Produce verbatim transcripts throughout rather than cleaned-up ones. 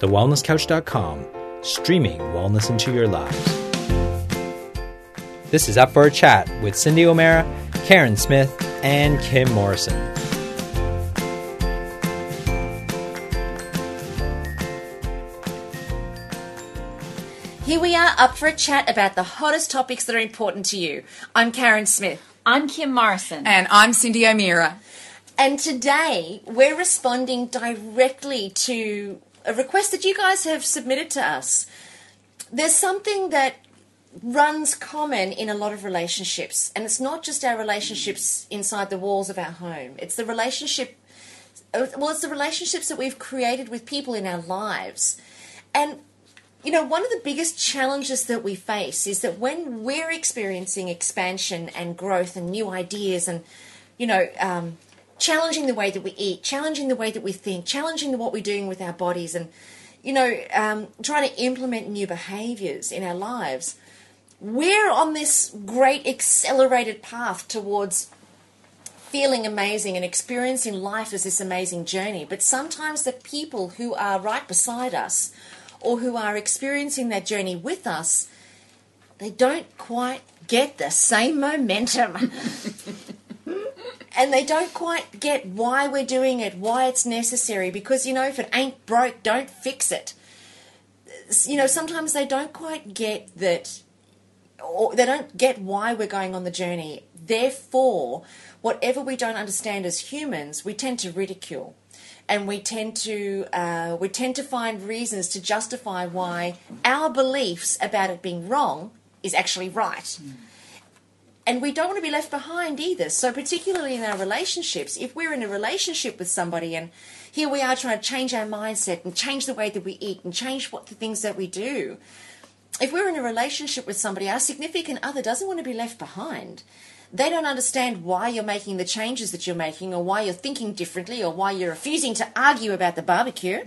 the wellness couch dot com, streaming wellness into your lives. This is Up For A Chat with Cindy O'Meara, Karen Smith, and Kim Morrison. Here we are, up for a chat about the hottest topics that are important to you. I'm Karen Smith. I'm Kim Morrison. And I'm Cindy O'Meara. And today, we're responding directly to a request that you guys have submitted to us. There's something that runs common in a lot of relationships, and it's not just our relationships inside the walls of our home. It's the relationship, well, it's the relationships that we've created with people in our lives. And you know, one of the biggest challenges that we face is that when we're experiencing expansion and growth and new ideas and, you know, um, challenging the way that we eat, challenging the way that we think, challenging the, what we're doing with our bodies and, you know, um, trying to implement new behaviors in our lives, we're on this great accelerated path towards feeling amazing and experiencing life as this amazing journey. But sometimes the people who are right beside us or who are experiencing that journey with us, they don't quite get the same momentum. And they don't quite get why we're doing it, why it's necessary, because, you know, if it ain't broke, don't fix it. You know, sometimes they don't quite get that, or they don't get why we're going on the journey. Therefore, whatever we don't understand as humans, we tend to ridicule. And we tend to uh, we tend to find reasons to justify why our beliefs about it being wrong is actually right. Mm. And we don't want to be left behind either. So particularly in our relationships, if we're in a relationship with somebody and here we are trying to change our mindset and change the way that we eat and change what the things that we do, if we're in a relationship with somebody, our significant other doesn't want to be left behind. They don't understand why you're making the changes that you're making or why you're thinking differently or why you're refusing to argue about the barbecue.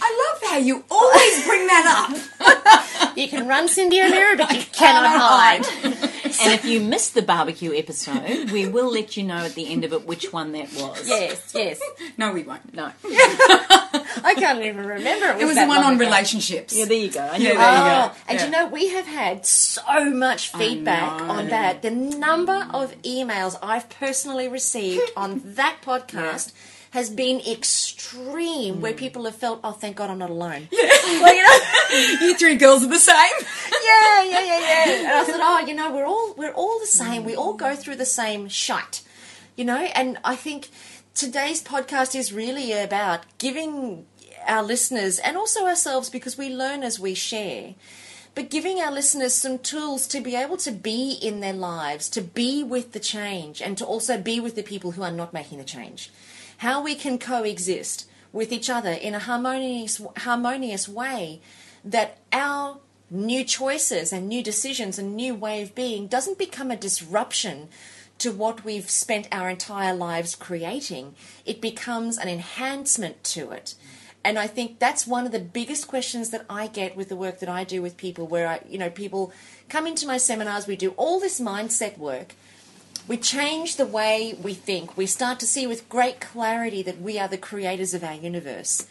I love how you always bring that up. You can run, Cindy O'Meara, but you cannot hide. And if you missed the barbecue episode, we will let you know at the end of it which one that was. Yes, yes. No, we won't. No. I can't even remember. It was, it was the one on ago. Relationships. Yeah, there you go. Yeah, there you oh, go. And yeah. You know, we have had so much feedback on that. The number of emails I've personally received on that podcast yeah. has been extreme, mm. where people have felt, oh, thank God I'm not alone. Yeah. Well, you know, you three girls are the same. Yeah, yeah, yeah, yeah. And I thought, oh, you know, we're all we're all the same. Mm. We all go through the same shite, you know. And I think today's podcast is really about giving our listeners and also ourselves, because we learn as we share, but giving our listeners some tools to be able to be in their lives, to be with the change, and to also be with the people who are not making the change. How we can coexist with each other in a harmonious harmonious way that our new choices and new decisions and new way of being doesn't become a disruption to what we've spent our entire lives creating. It becomes an enhancement to it. And I think that's one of the biggest questions that I get with the work that I do with people, where I, you know, people come into my seminars, we do all this mindset work. We change the way we think. We start to see with great clarity that we are the creators of our universe.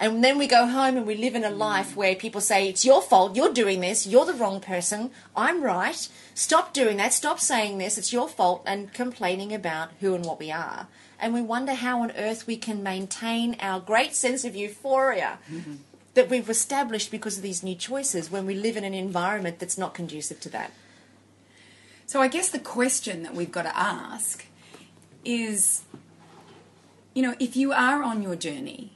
And then we go home and we live in a life where people say, it's your fault, you're doing this, you're the wrong person, I'm right, stop doing that, stop saying this, it's your fault, and complaining about who and what we are. And we wonder how on earth we can maintain our great sense of euphoria mm-hmm. that we've established because of these new choices when we live in an environment that's not conducive to that. So I guess the question that we've got to ask is, you know, if you are on your journey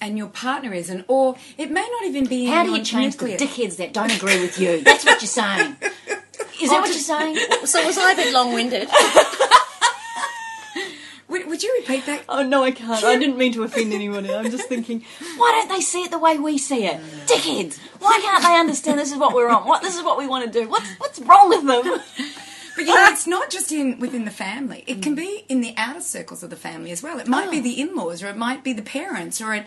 and your partner isn't, or it may not even be... How do you change the dickheads that don't agree with you? That's what you're saying. Is that what you're saying? So was I a bit long-winded? Would, would you repeat that? Oh, no, I can't. I didn't mean to offend anyone. I'm just thinking, why don't they see it the way we see it? Dickheads! Why can't they understand this is what we're on? What, this is what we want to do? What's, what's wrong with them? But you know, it's not just in within the family. It can be in the outer circles of the family as well. It might oh. be the in-laws, or it might be the parents, or it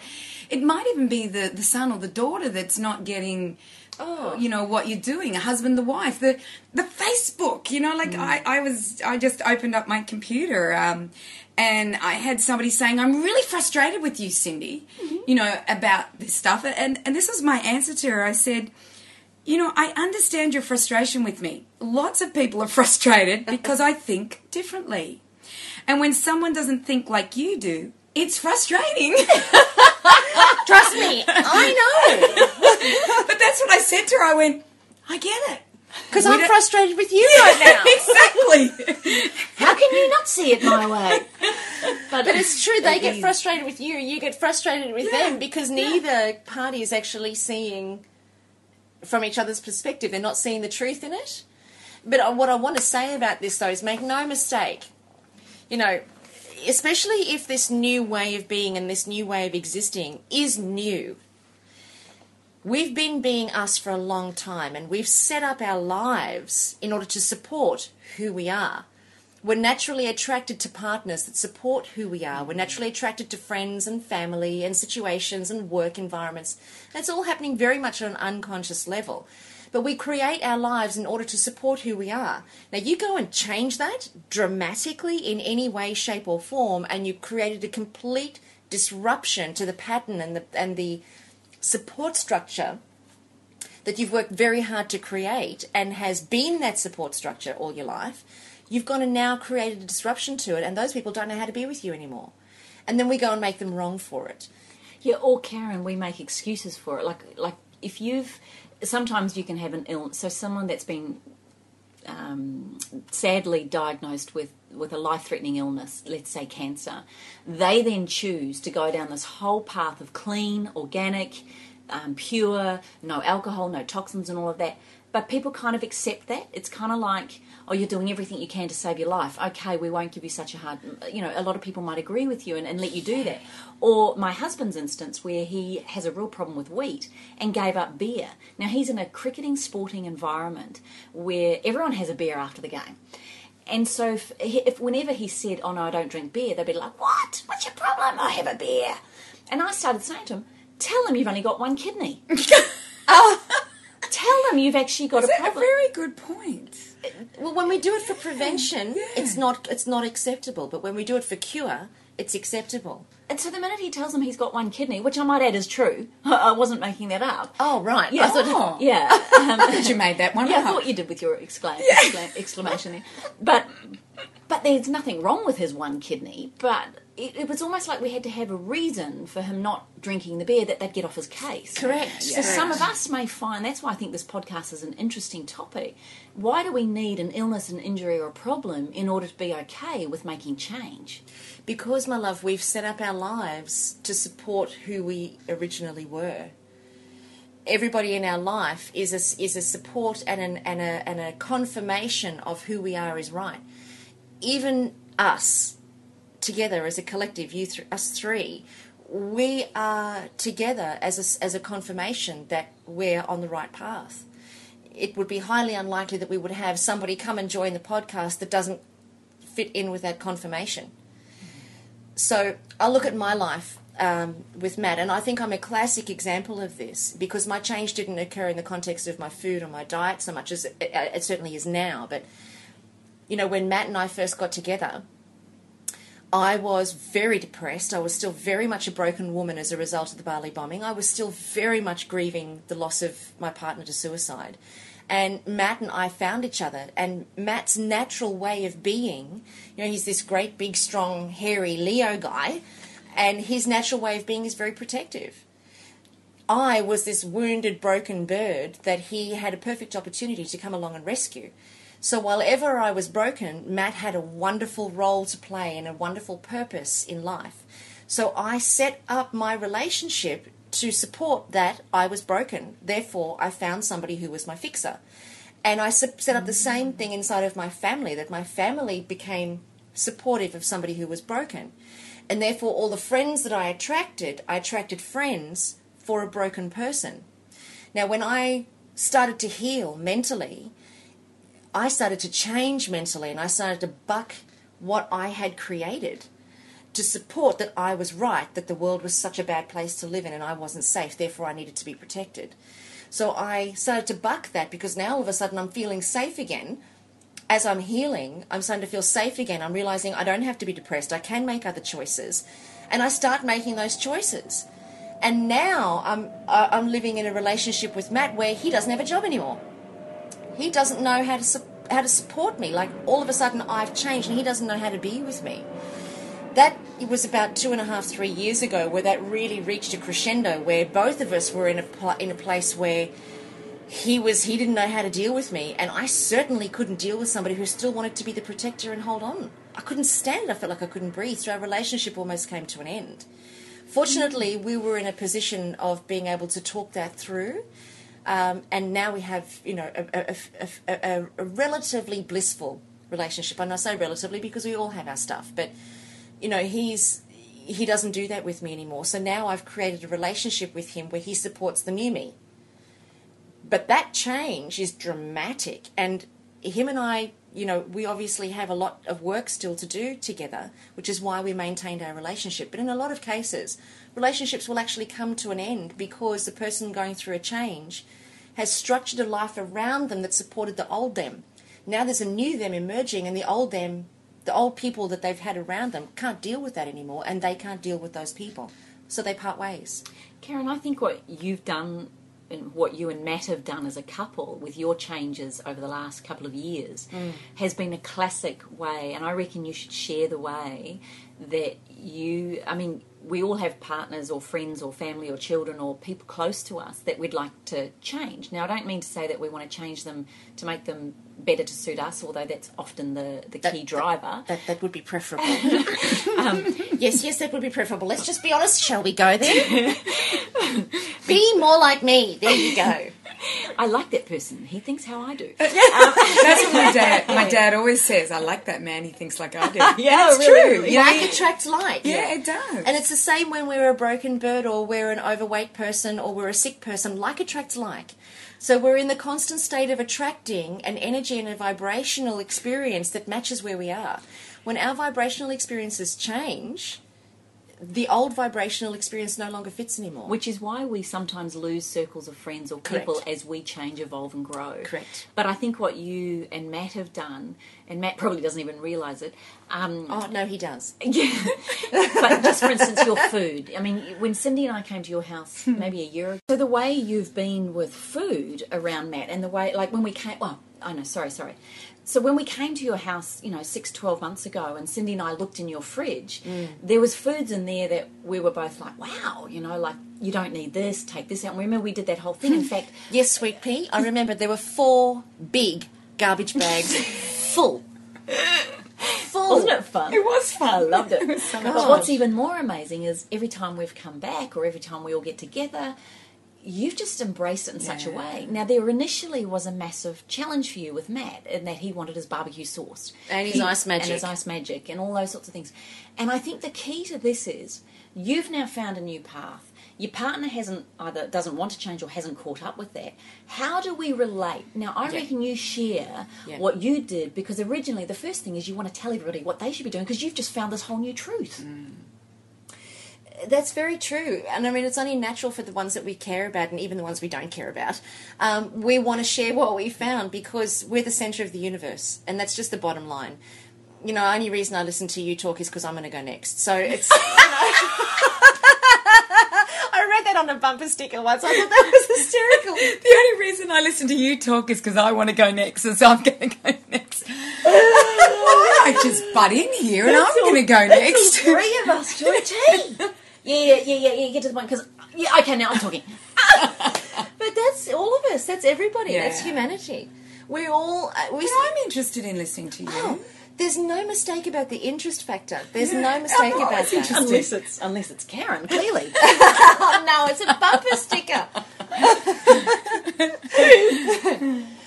it might even be the, the son or the daughter that's not getting, oh. you know, what you're doing. A husband, the wife, the the Facebook. You know, like mm. I, I was, I just opened up my computer um, and I had somebody saying, "I'm really frustrated with you, Cindy," mm-hmm. you know, about this stuff. And and this was my answer to her. I said, "You know, I understand your frustration with me. Lots of people are frustrated because I think differently. And when someone doesn't think like you do, it's frustrating." Trust me, I know. But that's what I said to her. I went, "I get it. Because I'm don't... frustrated with you yeah, right now." Exactly. How can you not see it my way? But, but it's true. They get frustrated with you. You get frustrated with yeah, them because neither yeah. party is actually seeing from each other's perspective. They're not seeing the truth in it. But what I want to say about this, though, is make no mistake. You know, especially if this new way of being and this new way of existing is new. We've been being us for a long time, and we've set up our lives in order to support who we are. We're naturally attracted to partners that support who we are. We're naturally attracted to friends and family and situations and work environments. That's all happening very much on an unconscious level. But we create our lives in order to support who we are. Now, you go and change that dramatically in any way, shape, or form, and you've created a complete disruption to the pattern and the and the support structure that you've worked very hard to create and has been that support structure all your life. You've gone and now created a disruption to it, and those people don't know how to be with you anymore. And then we go and make them wrong for it. Yeah, or Karen, we make excuses for it. Like, like if you've, sometimes you can have an illness. So someone that's been um, sadly diagnosed with, with a life-threatening illness, let's say cancer, they then choose to go down this whole path of clean, organic, um, pure, no alcohol, no toxins and all of that. But people kind of accept that. It's kind of like, oh, you're doing everything you can to save your life. Okay, we won't give you such a hard... You know, a lot of people might agree with you and, and let you do that. Or my husband's instance, where he has a real problem with wheat and gave up beer. Now, he's in a cricketing, sporting environment where everyone has a beer after the game. And so if, if whenever he said, "Oh, no, I don't drink beer," they'd be like, "What? What's your problem? I have a beer." And I started saying to him, "Tell him you've only got one kidney." Oh, tell them you've actually got That's a problem. That's a very good point. Well, when we do it for prevention, yeah. it's not it's not acceptable. But when we do it for cure, it's acceptable. And so the minute he tells them he's got one kidney, which I might add is true, I wasn't making that up. Oh, right. Yeah. I thought, oh. yeah. Um, I thought you made that one yeah, up. Yeah, I thought you did with your exclam- yeah. exclam- exclamation there. But, but there's nothing wrong with his one kidney, but... It, it was almost like we had to have a reason for him not drinking the beer that they'd get off his case. Correct. So yeah. some of us may find, that's why I think this podcast is an interesting topic. Why do we need an illness, an injury or a problem in order to be okay with making change? Because, my love, we've set up our lives to support who we originally were. Everybody in our life is a, is a support and, an, and, a, and a confirmation of who we are is right. Even us. Together as a collective, you th- us three, we are together as a, as a confirmation that we're on the right path. It would be highly unlikely that we would have somebody come and join the podcast that doesn't fit in with that confirmation. So I look at my life um, with Matt, and I think I'm a classic example of this because my change didn't occur in the context of my food or my diet so much as it, it certainly is now. But, you know, when Matt and I first got together, I was very depressed. I was still very much a broken woman as a result of the Bali bombing. I was still very much grieving the loss of my partner to suicide. And Matt and I found each other. And Matt's natural way of being, you know, he's this great, big, strong, hairy Leo guy. And his natural way of being is very protective. I was this wounded, broken bird that he had a perfect opportunity to come along and rescue. So while ever I was broken, Matt had a wonderful role to play and a wonderful purpose in life. So I set up my relationship to support that I was broken. Therefore, I found somebody who was my fixer. And I set up the same thing inside of my family, that my family became supportive of somebody who was broken. And therefore, all the friends that I attracted, I attracted friends for a broken person. Now, when I started to heal mentally, I started to change mentally, and I started to buck what I had created to support that I was right, that the world was such a bad place to live in and I wasn't safe, therefore I needed to be protected. So I started to buck that, because now all of a sudden I'm feeling safe again. As I'm healing, I'm starting to feel safe again. I'm realizing I don't have to be depressed. I can make other choices. And I start making those choices. And now I'm I'm living in a relationship with Matt where he doesn't have a job anymore. He doesn't know how to how to support me. Like, all of a sudden I've changed and he doesn't know how to be with me. That was about two and a half, three years ago where that really reached a crescendo, where both of us were in a in a place where he was he didn't know how to deal with me, and I certainly couldn't deal with somebody who still wanted to be the protector and hold on. I couldn't stand it. I felt like I couldn't breathe. So our relationship almost came to an end. Fortunately, we were in a position of being able to talk that through, um, and now we have, you know, a, a, a, a relatively blissful relationship. And I say relatively because we all have our stuff, but you know, he's he doesn't do that with me anymore. So now I've created a relationship with him where he supports the new me. But that change is dramatic, and him and I, you know, we obviously have a lot of work still to do together, which is why we maintained our relationship. But in a lot of cases, relationships will actually come to an end because the person going through a change has structured a life around them that supported the old them. Now there's a new them emerging, and the old them, the old people that they've had around them, can't deal with that anymore, and they can't deal with those people. So they part ways. Karen, I think what you've done, and what you and Matt have done as a couple with your changes over the last couple of years, mm. has been a classic way, and I reckon you should share the way that you, I mean, we all have partners or friends or family or children or people close to us that we'd like to change. Now, I don't mean to say that we want to change them to make them better to suit us, although that's often the, the that, key driver. That, that, that would be preferable. um, yes, yes, that would be preferable. Let's just be honest, shall we go there? Be more like me. There you go. I like that person. He thinks how I do. Um, that's what my dad, my dad always says. I like that man. He thinks like I do. Yeah, it's really true. Really. Like attracts like. Yeah, yeah, it does. And it's the same when we're a broken bird or we're an overweight person or we're a sick person. Like attracts like. So we're in the constant state of attracting an energy and a vibrational experience that matches where we are. When our vibrational experiences change, the old vibrational experience no longer fits anymore. Which is why we sometimes lose circles of friends or people Correct. As we change, evolve and grow. Correct. But I think what you and Matt have done, and Matt probably doesn't even realise it. Um, oh, no, he does. Yeah. But just for instance, your food. I mean, when Cindy and I came to your house maybe a year ago, so the way you've been with food around Matt and the way, like when we came, well, I know, sorry, sorry. So when we came to your house, you know, six, twelve months ago, and Cindy and I looked in your fridge, mm. there was foods in there that we were both like, wow, you know, like, you don't need this, take this out. And remember, we did that whole thing. In fact, yes, Sweet Pea, I remember there were four big garbage bags full. Full. Wasn't it fun? It was fun. I loved it. It was so much fun. What's even more amazing is every time we've come back or every time we all get together, you've just embraced it in such yeah. a way. Now, there initially was a massive challenge for you with Matt in that he wanted his barbecue sauce. And his he, Ice Magic. And his Ice Magic and all those sorts of things. And I think the key to this is you've now found a new path. Your partner hasn't either doesn't want to change or hasn't caught up with that. How do we relate? Now, I yeah. reckon you share yeah. what you did, because originally the first thing is you want to tell everybody what they should be doing because you've just found this whole new truth. Mm. That's very true. And I mean, it's only natural for the ones that we care about and even the ones we don't care about. Um, we want to share what we found because we're the centre of the universe. And that's just the bottom line. You know, the only reason I listen to you talk is because I'm going to go next. So it's, you know, I read that on a bumper sticker once. I thought that was hysterical. The only reason I listen to you talk is because I want to go next, and so I'm going to go next. I just butt in here and that's I'm going to go next. Three of us to a team. Yeah, yeah, yeah, yeah, get to the point, because, yeah, okay, now I'm talking. But that's all of us. That's everybody. Yeah. That's humanity. We're all... Uh, we but I'm interested in listening to you. Oh, there's no mistake about the interest factor. There's yeah. no mistake oh, about that. Unless it's, unless it's Karen, clearly. Oh, no, it's a bumper sticker.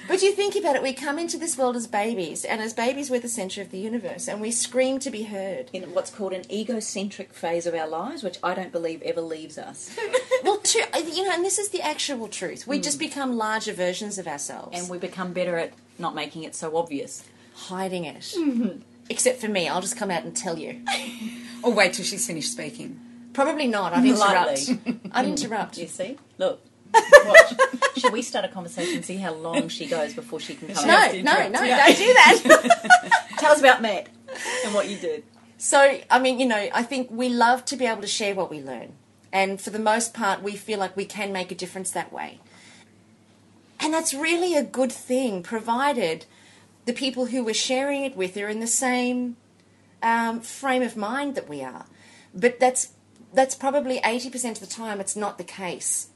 But you think about it, we come into this world as babies, and as babies we're the centre of the universe, and we scream to be heard. In what's called an egocentric phase of our lives, which I don't believe ever leaves us. Well, too, you know, and this is the actual truth. We mm. just become larger versions of ourselves. And we become better at not making it so obvious. Hiding it. Mm-hmm. Except for me, I'll just come out and tell you. Or wait till she's finished speaking. Probably not. I'd interrupt. I'd interrupt. You see? Look. Watch. Should we start a conversation and see how long she goes before she can come? No, no, no, no, yeah. Don't do that. Tell us about Matt and what you did. So, I mean, you know, I think we love to be able to share what we learn. And for the most part, we feel like we can make a difference that way. And that's really a good thing, provided the people who we're sharing it with are in the same um, frame of mind that we are. But that's that's probably eighty percent of the time it's not the case.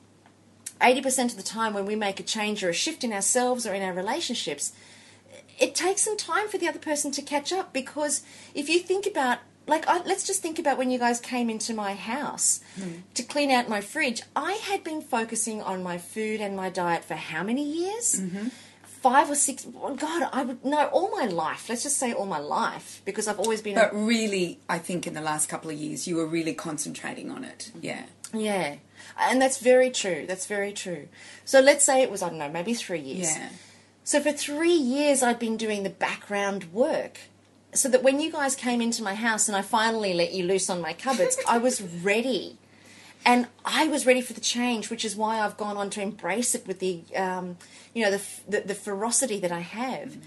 eighty percent of the time when we make a change or a shift in ourselves or in our relationships, it takes some time for the other person to catch up. Because if you think about, like, I, let's just think about when you guys came into my house mm. to clean out my fridge. I had been focusing on my food and my diet for how many years? Mm-hmm. Five or six, oh God, I would know all my life. Let's just say all my life, because I've always been. But a, really, I think in the last couple of years, you were really concentrating on it. Yeah. Yeah. And that's very true. That's very true. So let's say it was, I don't know, maybe three years. Yeah. So for three years, I'd been doing the background work so that when you guys came into my house and I finally let you loose on my cupboards, I was ready. And I was ready for the change, which is why I've gone on to embrace it with the, um, you know, the, the, the ferocity that I have. Mm-hmm.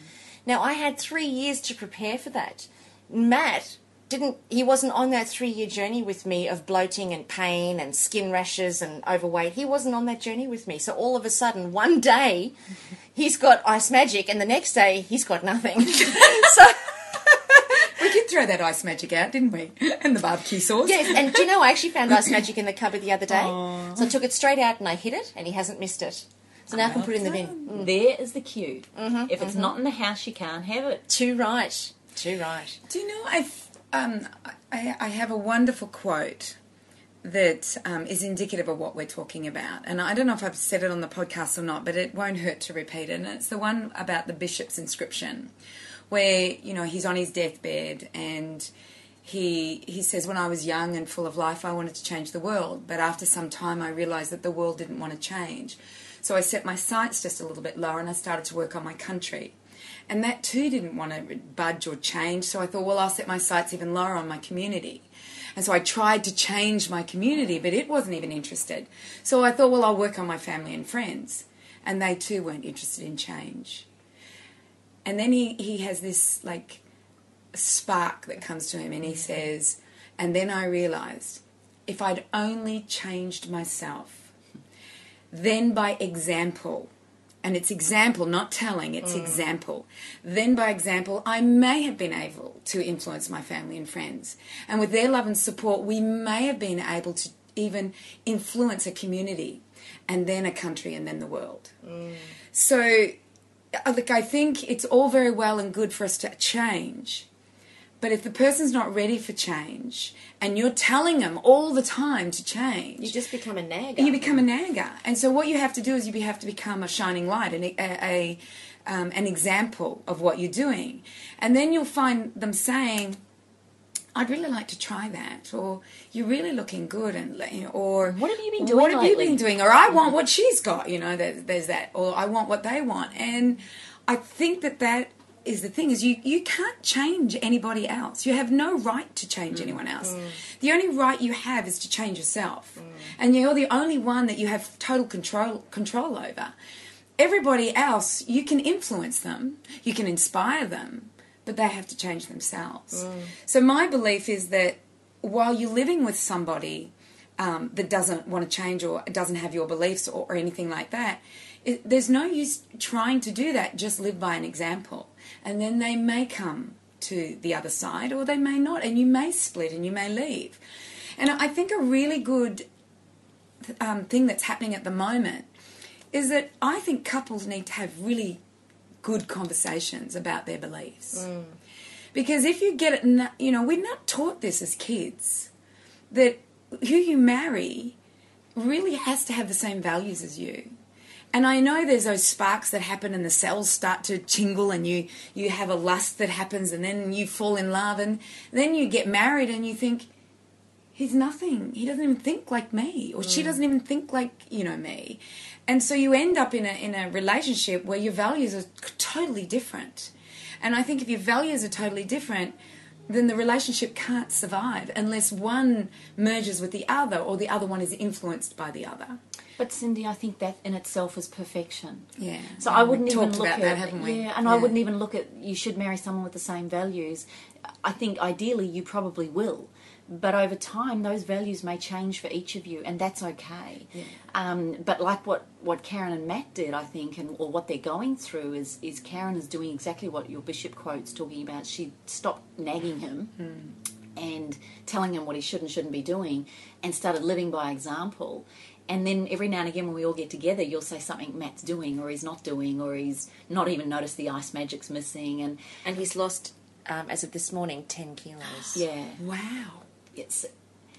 Now, I had three years to prepare for that. Matt... Didn't, he wasn't on that three-year journey with me of bloating and pain and skin rashes and overweight. He wasn't on that journey with me. So all of a sudden, one day, he's got Ice Magic, and the next day, he's got nothing. So we did throw that Ice Magic out, didn't we? And the barbecue sauce. Yes, and do you know, I actually found Ice Magic in the cupboard the other day. Aww. So I took it straight out and I hid it, and he hasn't missed it. So now I, I can put it in the bin. Mm. There is the cue. Mm-hmm, if it's mm-hmm. not in the house, you can't have it. Too right. Too right. Do you know, I... Um, I, I have a wonderful quote that um, is indicative of what we're talking about. And I don't know if I've said it on the podcast or not, but it won't hurt to repeat it. And it's the one about the bishop's inscription where, you know, he's on his deathbed and he he says, when I was young and full of life, I wanted to change the world. But after some time, I realised that the world didn't want to change. So I set my sights just a little bit lower and I started to work on my country. And that too didn't want to budge or change. So I thought, well, I'll set my sights even lower on my community. And so I tried to change my community, but it wasn't even interested. So I thought, well, I'll work on my family and friends. And they too weren't interested in change. And then he, he has this like spark that comes to him and he says, and then I realized if I'd only changed myself, then by example, and it's example, not telling, it's mm. example. Then by example, I may have been able to influence my family and friends. And with their love and support, we may have been able to even influence a community and then a country and then the world. Mm. So, look, I think it's all very well and good for us to change. But if the person's not ready for change and you're telling them all the time to change... You just become a nagger. You become a nagger. And so what you have to do is you have to become a shining light, and a, a, um, an example of what you're doing. And then you'll find them saying, I'd really like to try that, or you're really looking good, and or... What have you been doing What have lately? you been doing? Or I want what she's got, you know, there, there's that. Or I want what they want. And I think that that... is the thing is you, you can't change anybody else. You have no right to change mm. anyone else. Mm. The only right you have is to change yourself. Mm. And you're the only one that you have total control control over. Everybody else, you can influence them, you can inspire them, but they have to change themselves. Mm. So my belief is that while you're living with somebody um, that doesn't want to change or doesn't have your beliefs or, or anything like that, it, there's no use trying to do that. Just live by an example. And then they may come to the other side or they may not, and you may split and you may leave. And I think a really good um, thing that's happening at the moment is that I think couples need to have really good conversations about their beliefs. Mm. Because if you get it, you know, we're not taught this as kids, that who you marry really has to have the same values as you. And I know there's those sparks that happen and the cells start to tingle and you, you have a lust that happens and then you fall in love and then you get married and you think, he's nothing. He doesn't even think like me, or mm. she doesn't even think like, you know, me. And so you end up in a in a relationship where your values are totally different. And I think if your values are totally different, then the relationship can't survive unless one merges with the other or the other one is influenced by the other. But Cindy, I think that in itself is perfection. Yeah. So I wouldn't even look at that, haven't we? Yeah, and I wouldn't even look at you should marry someone with the same values. I think ideally you probably will. But over time, those values may change for each of you, and that's okay. Yeah. Um, but like what, what Karen and Matt did, I think, and or what they're going through is, is Karen is doing exactly what your bishop quote's talking about. She stopped nagging him mm. and telling him what he should and shouldn't be doing and started living by example. And then every now and again when we all get together, you'll say something Matt's doing or he's not doing or he's not even noticed the Ice Magic's missing. And, and he's lost, um, as of this morning, ten kilos. Yeah. Wow. It's,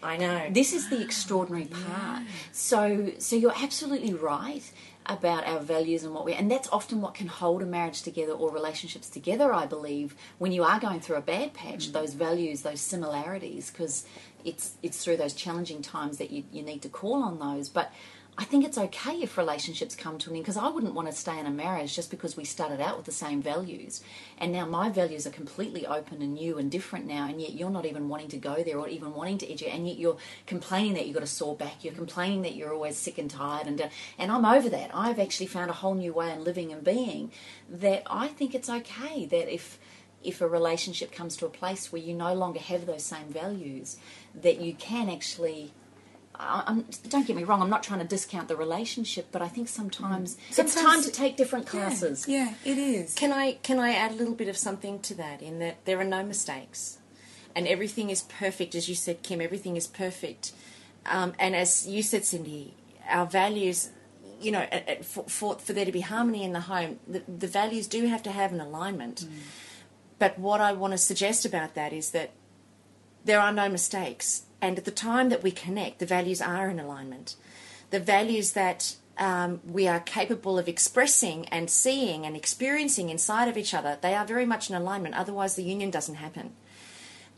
I know. This is the extraordinary part. Yeah. So, so you're absolutely right about our values and what we, and that's often what can hold a marriage together or relationships together. I believe when you are going through a bad patch, mm. those values, those similarities, because it's it's through those challenging times that you you need to call on those. But I think it's okay if relationships come to an end, because I wouldn't want to stay in a marriage just because we started out with the same values. And now my values are completely open and new and different now, and yet you're not even wanting to go there or even wanting to educate, and yet you're complaining that you've got a sore back, you're complaining that you're always sick and tired. And and I'm over that. I've actually found a whole new way of living and being that I think it's okay that if if a relationship comes to a place where you no longer have those same values, that you can actually... I'm, don't get me wrong, I'm not trying to discount the relationship, but I think sometimes, sometimes it's time to take different classes. Yeah, yeah, it is. Can I can I add a little bit of something to that, in that there are no mistakes and everything is perfect, as you said, Kim, everything is perfect. Um, and as you said, Cindy, our values, you know, for, for, for there to be harmony in the home, the, the values do have to have an alignment. Mm. But what I want to suggest about that is that there are no mistakes. And at the time that we connect, the values are in alignment. The values that um, we are capable of expressing and seeing and experiencing inside of each other, they are very much in alignment. Otherwise, the union doesn't happen.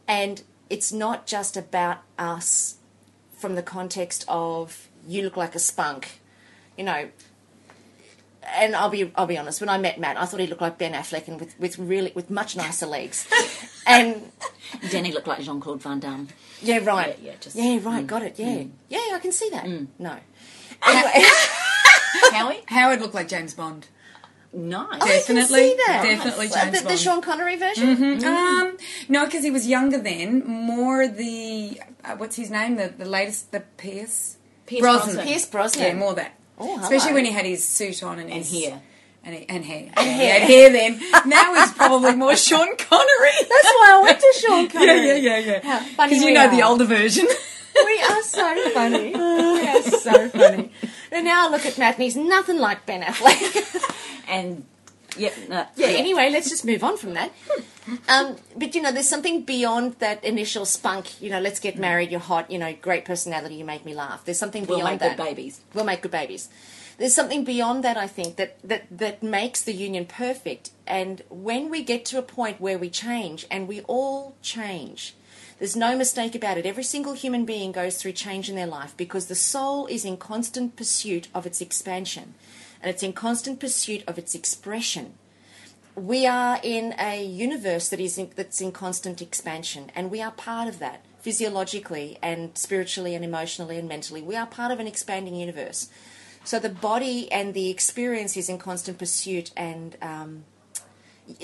And it's not just about us from the context of you look like a spunk, you know. And I'll be I'll be honest. When I met Matt, I thought he looked like Ben Affleck, and with, with really with much nicer legs. And Danny looked like Jean-Claude Van Damme. Yeah, right. Yeah, yeah, just, yeah right. Mm, got it. Yeah, mm. yeah. I can see that. Mm. No. Anyway. Howie? Howard looked like James Bond. Nice. Definitely. I can see that. Definitely nice. James the, Bond. The Sean Connery version. Mm-hmm. Mm-hmm. Um, no, because he was younger then. More the uh, what's his name? The the latest the Pierce. Pierce Brosnan. Brosnan. Pierce Brosnan. Yeah, more that. Oh, especially when he had his suit on and, and his hair. And, he, and hair. And yeah, hair. He had hair then. Now he's probably more Sean Connery. That's why I went to Sean Connery. Yeah, yeah, yeah, yeah. Because you know are. The older version. We are so funny. We are so funny. And now I look at Matt and he's nothing like Ben Affleck. And, yeah. No, yeah, yeah, anyway, let's just move on from that. Um, but, you know, there's something beyond that initial spunk, you know, let's get married, you're hot, you know, great personality, you make me laugh. There's something beyond that. We'll make that. Good babies. We'll make good babies. There's something beyond that, I think, that, that, that makes the union perfect. And when we get to a point where we change, and we all change, there's no mistake about it. Every single human being goes through change in their life because the soul is in constant pursuit of its expansion. And it's in constant pursuit of its expression. We are in a universe that is in, that's in constant expansion, and we are part of that physiologically and spiritually and emotionally and mentally. We are part of an expanding universe. So the body and the experience is in constant pursuit and um,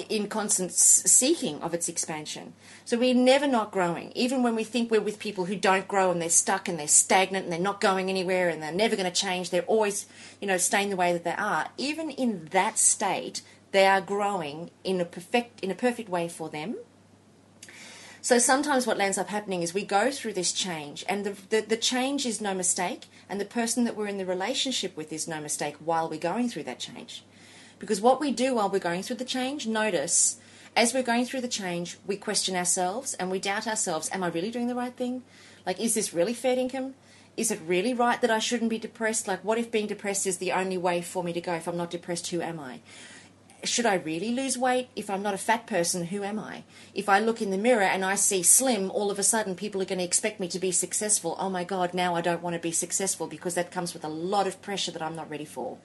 in constant seeking of its expansion. So we're never not growing. Even when we think we're with people who don't grow and they're stuck and they're stagnant and they're not going anywhere and they're never going to change, they're always, you know, staying the way that they are. Even in that state, they are growing in a perfect in a perfect way for them. So sometimes what lands up happening is we go through this change, and the, the, the change is no mistake, and the person that we're in the relationship with is no mistake while we're going through that change. Because what we do while we're going through the change, notice, as we're going through the change, we question ourselves and we doubt ourselves. Am I really doing the right thing? Like, is this really fair income? Is it really right that I shouldn't be depressed? Like, what if being depressed is the only way for me to go? If I'm not depressed, who am I? Should I really lose weight? If I'm not a fat person, who am I? If I look in the mirror and I see slim, all of a sudden people are going to expect me to be successful. Oh my God, now I don't want to be successful, because that comes with a lot of pressure that I'm not ready for.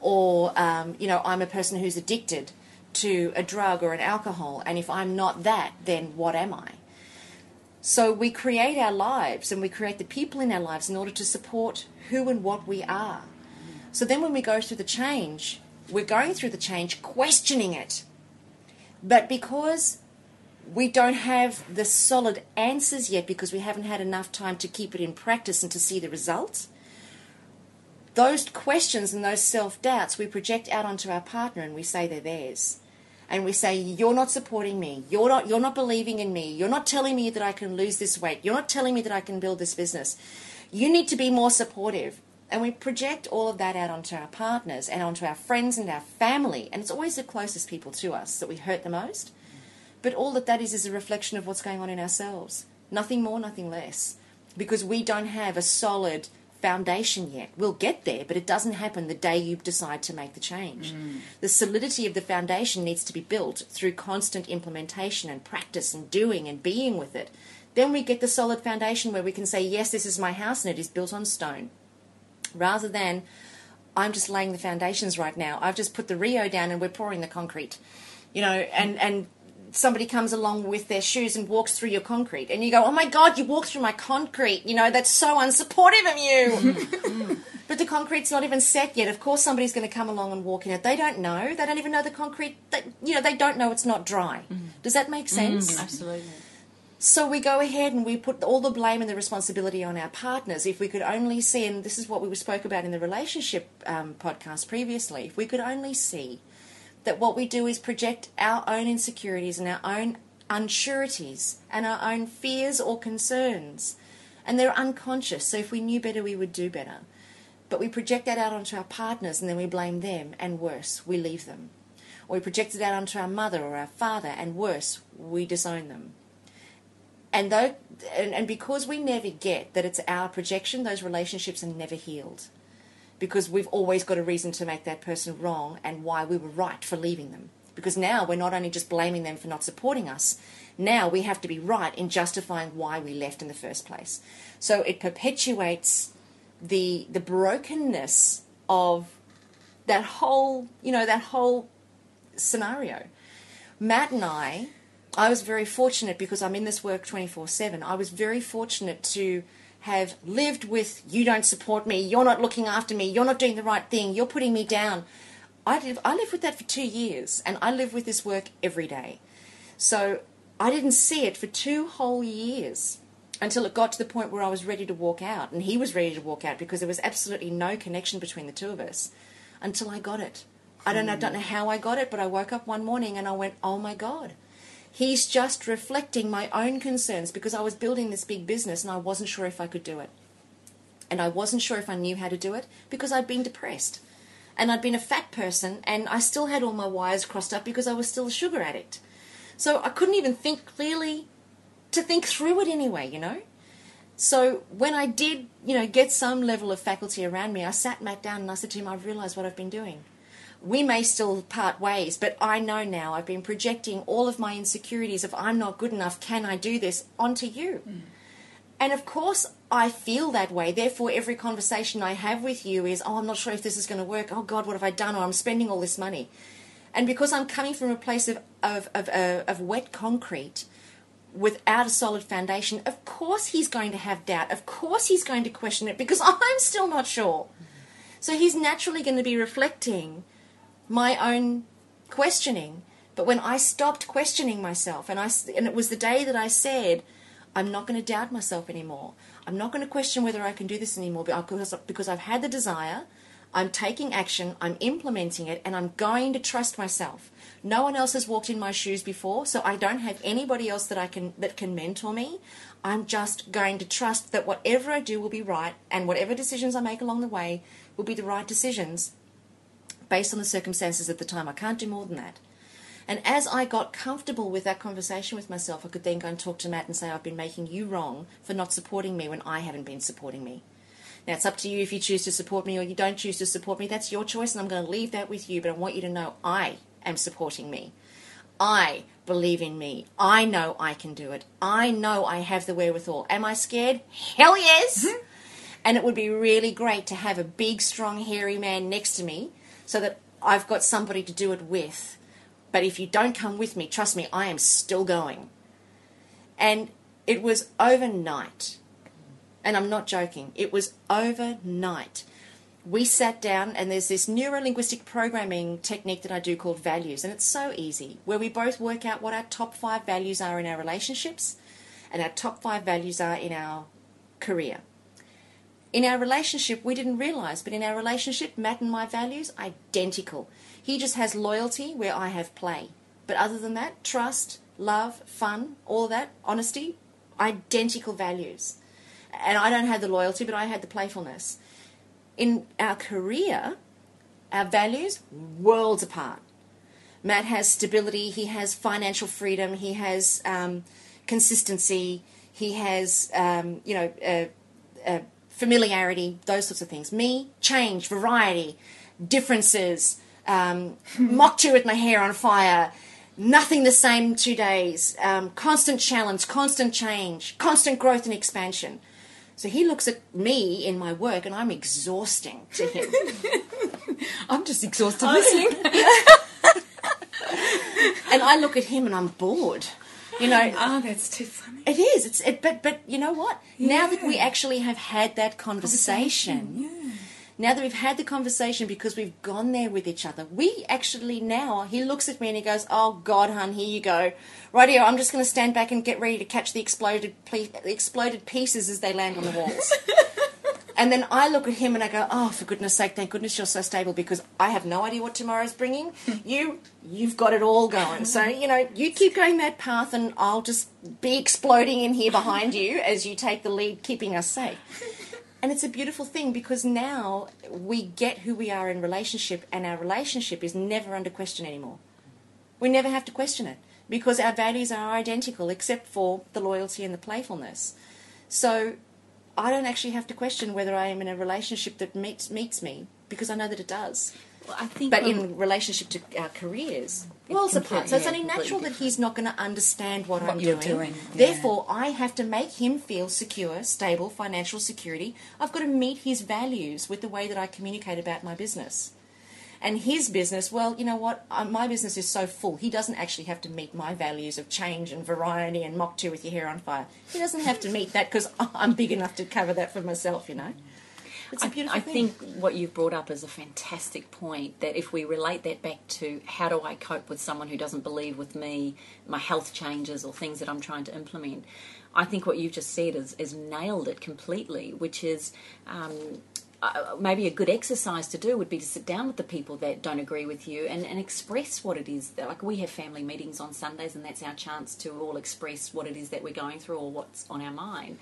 Or, um, you know, I'm a person who's addicted to a drug or an alcohol, and if I'm not that, then what am I? So we create our lives, and we create the people in our lives in order to support who and what we are. So then when we go through the change, we're going through the change, questioning it. But because we don't have the solid answers yet, because we haven't had enough time to keep it in practice and to see the results, those questions and those self-doubts we project out onto our partner, and we say they're theirs. And we say, you're not supporting me. You're not, you're not believing in me. You're not telling me that I can lose this weight. You're not telling me that I can build this business. You need to be more supportive. And we project all of that out onto our partners and onto our friends and our family. And it's always the closest people to us that we hurt the most. But all that that is is a reflection of what's going on in ourselves. Nothing more, nothing less. Because we don't have a solid foundation yet. We'll get there, but it doesn't happen the day you decide to make the change. Mm. The solidity of the foundation needs to be built through constant implementation and practice and doing and being with it. Then we get the solid foundation where we can say, yes, this is my house and it is built on stone. Rather than, I'm just laying the foundations right now. I've just put the Rio down and we're pouring the concrete. You know, and, and somebody comes along with their shoes and walks through your concrete, and you go, oh my God, you walked through my concrete, you know, that's so unsupportive of you. But the concrete's not even set yet. Of course somebody's going to come along and walk in it. They don't know. They don't even know the concrete. They, you know, they don't know it's not dry. Mm. Does that make sense? Mm, absolutely. So we go ahead and we put all the blame and the responsibility on our partners. If we could only see, and this is what we spoke about in the relationship um, podcast previously, if we could only see that what we do is project our own insecurities and our own unsureties and our own fears or concerns. And they're unconscious, so if we knew better, we would do better. But we project that out onto our partners, and then we blame them, and worse, we leave them. Or we project it out onto our mother or our father, and worse, we disown them. And, though, and, and because we never get that it's our projection, those relationships are never healed. Because we've always got a reason to make that person wrong and why we were right for leaving them. Because now we're not only just blaming them for not supporting us, now we have to be right in justifying why we left in the first place. So it perpetuates the the brokenness of that whole, you know, that whole scenario. Matt and I, I was very fortunate because I'm in this work twenty-four seven. I was very fortunate to have lived with, you don't support me, you're not looking after me, you're not doing the right thing, you're putting me down. I live, I lived with that for two years, and I live with this work every day. So I didn't see it for two whole years until it got to the point where I was ready to walk out, and he was ready to walk out because there was absolutely no connection between the two of us until I got it. I don't know, I don't know how I got it, but I woke up one morning and I went, oh my God. He's just reflecting my own concerns because I was building this big business and I wasn't sure if I could do it. And I wasn't sure if I knew how to do it because I'd been depressed. And I'd been a fat person and I still had all my wires crossed up because I was still a sugar addict. So I couldn't even think clearly to think through it anyway, you know. So when I did, you know, get some level of faculty around me, I sat Matt down and I said to him, I've realised what I've been doing. We may still part ways, but I know now I've been projecting all of my insecurities of I'm not good enough, can I do this, onto you. Mm. And of course I feel that way. Therefore, every conversation I have with you is, oh, I'm not sure if this is going to work. Oh, God, what have I done? Or I'm spending all this money. And because I'm coming from a place of, of, of, uh, of wet concrete without a solid foundation, of course he's going to have doubt. Of course he's going to question it because I'm still not sure. Mm. So he's naturally going to be reflecting my own questioning. But when I stopped questioning myself, and I and it was the day that I said, I'm not going to doubt myself anymore. I'm not going to question whether I can do this anymore because, because I've had the desire, I'm taking action, I'm implementing it, and I'm going to trust myself. No one else has walked in my shoes before, so I don't have anybody else that I can that can mentor me. I'm just going to trust that whatever I do will be right, and whatever decisions I make along the way will be the right decisions, based on the circumstances at the time. I can't do more than that. And as I got comfortable with that conversation with myself, I could then go and talk to Matt and say, I've been making you wrong for not supporting me when I haven't been supporting me. Now, it's up to you if you choose to support me or you don't choose to support me. That's your choice, and I'm going to leave that with you. But I want you to know I am supporting me. I believe in me. I know I can do it. I know I have the wherewithal. Am I scared? Hell yes! Mm-hmm. And it would be really great to have a big, strong, hairy man next to me so that I've got somebody to do it with. But if you don't come with me, trust me, I am still going. And it was overnight. And I'm not joking. It was overnight. We sat down, and there's this neuro-linguistic programming technique that I do called values, and it's so easy, where we both work out what our top five values are in our relationships and our top five values are in our career. In our relationship, we didn't realize, but in our relationship, Matt and my values, identical. He just has loyalty where I have play. But other than that, trust, love, fun, all that, honesty, identical values. And I don't have the loyalty, but I had the playfulness. In our career, our values, worlds apart. Matt has stability, he has financial freedom, he has um, consistency, he has, um, you know, uh, uh, familiarity, those sorts of things. Me, change, variety, differences, um, mocked you with my hair on fire, nothing the same two days, um, constant challenge, constant change, constant growth and expansion. So he looks at me in my work, and I'm exhausting to him. I'm just exhausted listening. And I look at him, and I'm bored. You know. Oh, that's too funny. It is. It's. It, but but you know what? Yeah. Now that we actually have had that conversation, conversation yeah. Now that we've had the conversation because we've gone there with each other, we actually now, he looks at me and he goes, oh, God, hun, here you go. Right here, I'm just going to stand back and get ready to catch the exploded ple- exploded pieces as they land on the walls. And then I look at him and I go, oh, for goodness sake, thank goodness you're so stable because I have no idea what tomorrow's bringing. you, you've got it all going. So, you know, you keep going that path and I'll just be exploding in here behind you as you take the lead, keeping us safe. And it's a beautiful thing because now we get who we are in relationship and our relationship is never under question anymore. We never have to question it because our values are identical except for the loyalty and the playfulness. So I don't actually have to question whether I am in a relationship that meets, meets me because I know that it does. Well, I think but um, in relationship to our careers, worlds apart. So it's only natural that he's not going to understand what, what I'm you're doing. doing. Yeah. Therefore, I have to make him feel secure, stable, financial security. I've got to meet his values with the way that I communicate about my business. And his business, well, you know what? My business is so full. He doesn't actually have to meet my values of change and variety and mock two with your hair on fire. He doesn't have to meet that because I'm big enough to cover that for myself, you know. It's a beautiful I, I thing. think what you've brought up is a fantastic point, that if we relate that back to how do I cope with someone who doesn't believe with me, my health changes or things that I'm trying to implement, I think what you've just said is, is nailed it completely, which is um, uh, maybe a good exercise to do would be to sit down with the people that don't agree with you and, and express what it is. That, like we have family meetings on Sundays and that's our chance to all express what it is that we're going through or what's on our mind.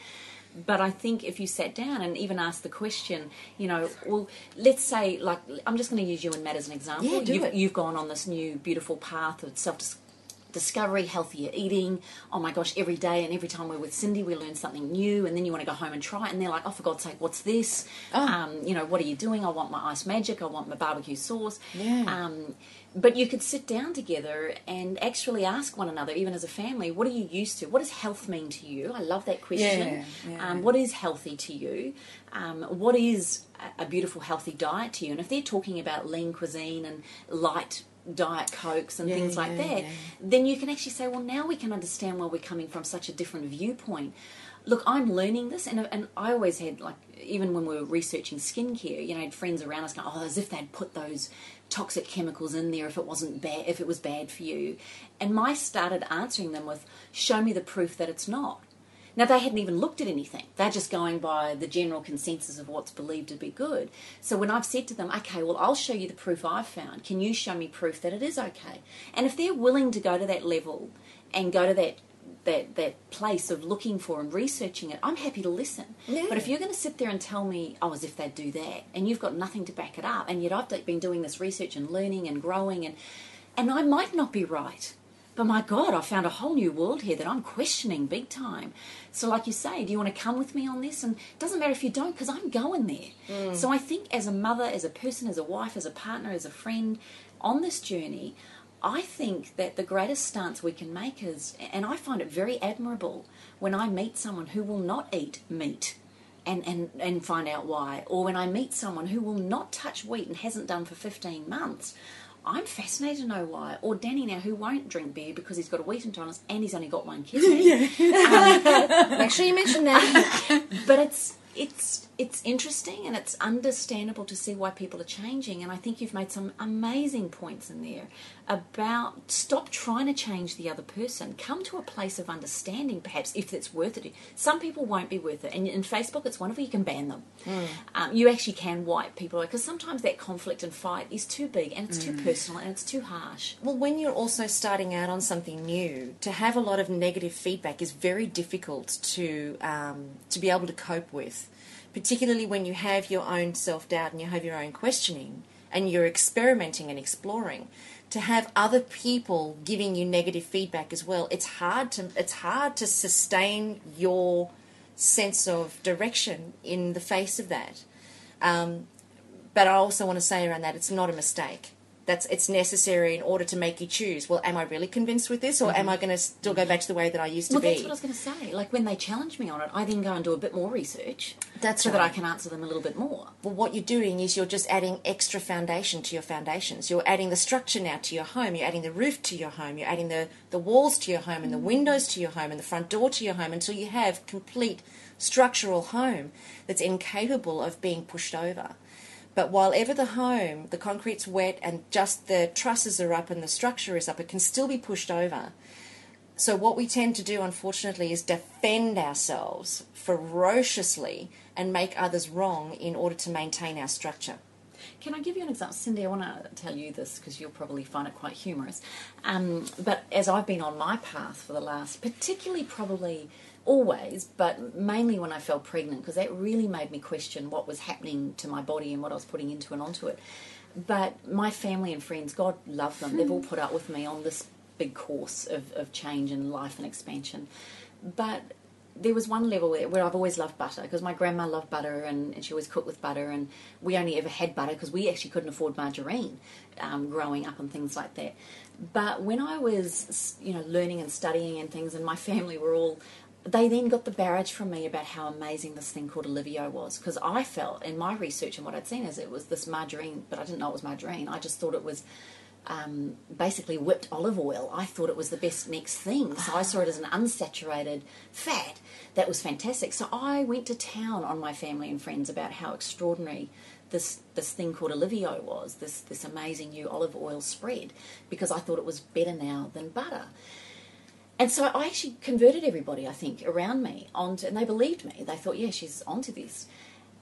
But I think if you sat down and even asked the question, you know, well, let's say, like, I'm just going to use you and Matt as an example. Yeah, do you've, it. You've gone on this new beautiful path of self-discovery, healthier eating. Oh, my gosh, every day and every time we're with Cindy, we learn something new. And then you want to go home and try it. And they're like, oh, for God's sake, what's this? Oh. Um, you know, what are you doing? I want my Ice Magic. I want my barbecue sauce. Yeah. Um, but you could sit down together and actually ask one another, even as a family, what are you used to? What does health mean to you? I love that question. Yeah, yeah. Um, what is healthy to you? Um, what is a beautiful, healthy diet to you? And if they're talking about lean cuisine and light Diet Cokes and yeah, things like yeah, that, yeah. Then you can actually say, well, now we can understand where we're coming from such a different viewpoint. Look, I'm learning this, and and I always had, like, even when we were researching skincare, you know, I had friends around us going, oh, as if they'd put those toxic chemicals in there if it wasn't bad, if it was bad for you. And I started answering them with, show me the proof that it's not. Now, they hadn't even looked at anything. They're just going by the general consensus of what's believed to be good. So when I've said to them, okay, well, I'll show you the proof I've found. Can you show me proof that it is okay? And if they're willing to go to that level and go to that that that place of looking for and researching it, I'm happy to listen. Yeah. But if you're going to sit there and tell me, oh, as if they'd do that, and you've got nothing to back it up, and yet I've been doing this research and learning and growing and And I might not be right. But my God, I found a whole new world here that I'm questioning big time. So like you say, do you want to come with me on this? And it doesn't matter if you don't, because I'm going there. Mm. So I think as a mother, as a person, as a wife, as a partner, as a friend, on this journey, I think that the greatest stance we can make is, and I find it very admirable when I meet someone who will not eat meat and, and, and find out why, or when I meet someone who will not touch wheat and hasn't done for fifteen months, I'm fascinated to know why. Or Danny now, who won't drink beer because he's got a wheat intolerance and he's only got one kidney. um, Make sure you mention that. But it's it's it's interesting and it's understandable to see why people are changing. And I think you've made some amazing points in there about stop trying to change the other person. Come to a place of understanding, perhaps, if it's worth it. Some people won't be worth it. And in Facebook, it's wonderful. You can ban them. Mm. Um, you actually can wipe people out, because sometimes that conflict and fight is too big and it's mm. too personal and it's too harsh. Well, when you're also starting out on something new, to have a lot of negative feedback is very difficult to um, to be able to cope with. Particularly when you have your own self-doubt and you have your own questioning and you're experimenting and exploring, to have other people giving you negative feedback as well, it's hard to it's hard to sustain your sense of direction in the face of that. Um, but I also want to say around that, it's not a mistake. That's it's necessary in order to make you choose. Well, am I really convinced with this, or am I going to still go back to the way that I used to well, be? Well, that's what I was going to say. Like, when they challenge me on it, I then go and do a bit more research. That's so right. that I can answer them a little bit more. Well, what you're doing is you're just adding extra foundation to your foundations. You're adding the structure now to your home. You're adding the roof to your home. You're adding the, the walls to your home and the windows to your home and the front door to your home until you have complete structural home that's incapable of being pushed over. But while ever the home, the concrete's wet and just the trusses are up and the structure is up, it can still be pushed over. So what we tend to do, unfortunately, is defend ourselves ferociously and make others wrong in order to maintain our structure. Can I give you an example? Cindy, I want to tell you this because you'll probably find it quite humorous. Um, but as I've been on my path for the last, particularly probably... always, but mainly when I fell pregnant, because that really made me question what was happening to my body and what I was putting into and onto it. But my family and friends, God love them, they've all put up with me on this big course of, of change and life and expansion. But there was one level where I've always loved butter, because my grandma loved butter and, and she always cooked with butter, and we only ever had butter because we actually couldn't afford margarine um, growing up and things like that. But when I was, you know, learning and studying and things, and my family were all... they then got the barrage from me about how amazing this thing called Olivio was, because I felt in my research and what I'd seen is it was this margarine, but I didn't know it was margarine. I just thought it was um, basically whipped olive oil. I thought it was the best next thing, so I saw it as an unsaturated fat. That was fantastic. So I went to town on my family and friends about how extraordinary this this thing called Olivio was, this this amazing new olive oil spread, because I thought it was better now than butter. And so I actually converted everybody, I think, around me onto, and they believed me. They thought, yeah, she's onto this.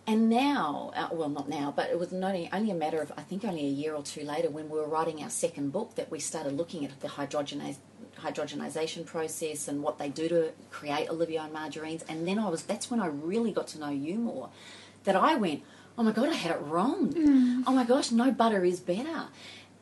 And now, uh, well, not now, but it was only, only a matter of, I think, only a year or two later, when we were writing our second book, that we started looking at the hydrogenase, hydrogenization process and what they do to create Olivia and margarines. And then I was, that's when I really got to know you more, that I went, oh, my God, I had it wrong. Mm. Oh, my gosh, no butter is better.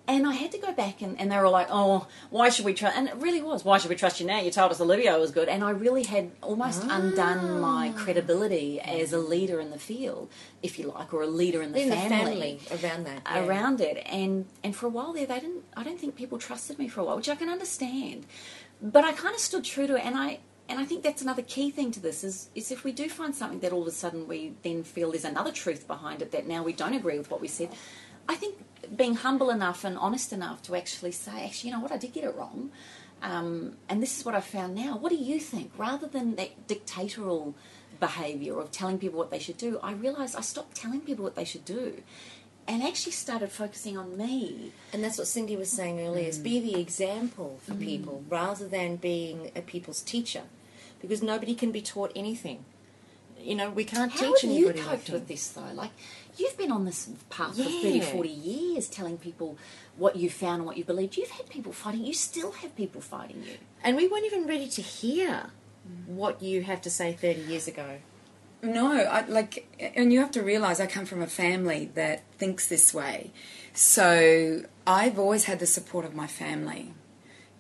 And I had to go back, and, and they were like, oh, why should we trust? And it really was, why should we trust you now? You told us Olivia was good. And I really had almost ah. undone my credibility as a leader in the field, if you like, or a leader in the, in family, the family. Around that. Yeah. Around it. And and for a while there, they didn't. I don't think people trusted me for a while, which I can understand. But I kind of stood true to it, and I... And I think that's another key thing to this is, is if we do find something that all of a sudden we then feel there's another truth behind it, that now we don't agree with what we said, I think being humble enough and honest enough to actually say, actually, you know what, I did get it wrong, um, and this is what I found now. What do you think? Rather than that dictatorial behaviour of telling people what they should do, I realised I stopped telling people what they should do and actually started focusing on me. And that's what Cindy was saying earlier, mm. is be the example for mm. people rather than being a people's teacher. Because nobody can be taught anything. You know, we can't How teach anybody. How have you coped with this, though? Like, you've been on this path yeah. for thirty, forty years telling people what you found and what you believed. You've had people fighting. You still have people fighting you. And we weren't even ready to hear mm. what you have to say thirty years ago. No, I, like, and you have to realise I come from a family that thinks this way. So I've always had the support of my family.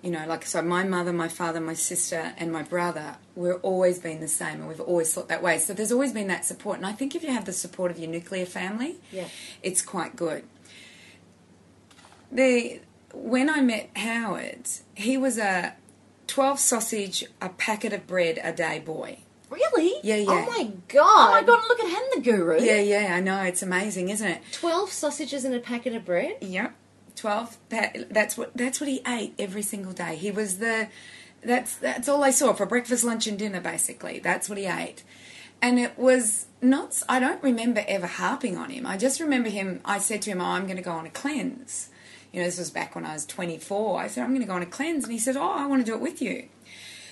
You know, like, so my mother, my father, my sister and my brother, we've always been the same and we've always thought that way. So there's always been that support. And I think if you have the support of your nuclear family, yeah, it's quite good. The when I met Howard, he was a twelve sausage, a packet of bread a day boy. Really? Yeah, yeah. Oh, my God. Oh, my God, look at him, the guru. Yeah, yeah, I know. It's amazing, isn't it? twelve sausages and a packet of bread? Yep. twelve that's what that's what he ate every single day. He was the that's that's all I saw for breakfast, lunch and dinner, basically. That's what he ate. And it was not, I don't remember ever harping on him. I just remember him, I said to him, oh, I'm going to go on a cleanse. You know, this was back when I was twenty-four. I said, I'm going to go on a cleanse. And he said, oh, I want to do it with you.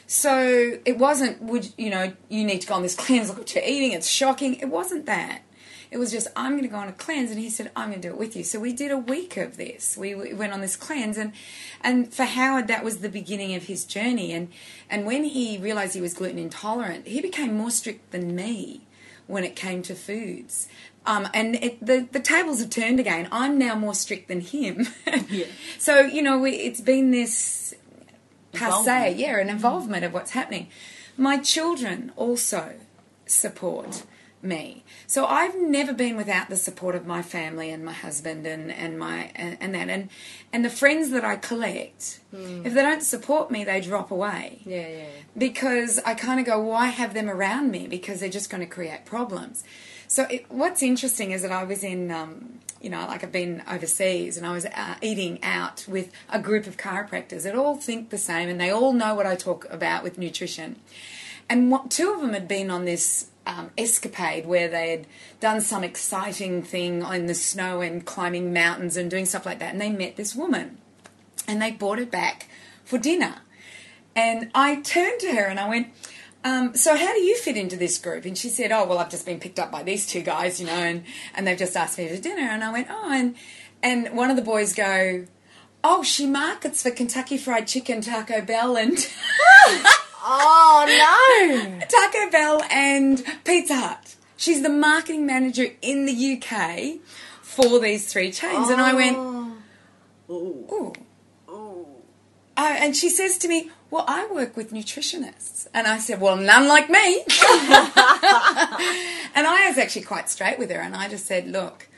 So it wasn't, would you know, you need to go on this cleanse, look what you're eating, it's shocking. It wasn't that. It was just, I'm going to go on a cleanse, and he said, I'm going to do it with you. So we did a week of this. We went on this cleanse, and, and for Howard, that was the beginning of his journey. And, and when he realized he was gluten intolerant, he became more strict than me when it came to foods. Um, and it, the, the tables have turned again. I'm now more strict than him. Yeah. So, you know, we, it's been this passe, yeah, an involvement of what's happening. My children also support me. So I've never been without the support of my family and my husband and, and my and, and that and and the friends that I collect. Mm. If they don't support me, they drop away. Yeah, yeah. Because I kind of go, why have them around me? Because they're just going to create problems. So it, what's interesting is that I was in, um, you know, like I've been overseas and I was uh, eating out with a group of chiropractors that all think the same and they all know what I talk about with nutrition. And what, two of them had been on this Um, escapade where they had done some exciting thing in the snow and climbing mountains and doing stuff like that, and they met this woman and they brought her back for dinner, and I turned to her and I went, um, so how do you fit into this group? And she said, oh, well, I've just been picked up by these two guys, you know, and, and they've just asked me to dinner. And I went, oh, and and one of the boys go, oh, she markets for Kentucky Fried Chicken, Taco Bell and oh, no. Taco Bell and Pizza Hut. She's the marketing manager in the U K for these three chains. Oh. And I went, ooh. Ooh. Uh, and she says to me, well, I work with nutritionists. And I said, well, none like me. And I was actually quite straight with her. And I just said, look,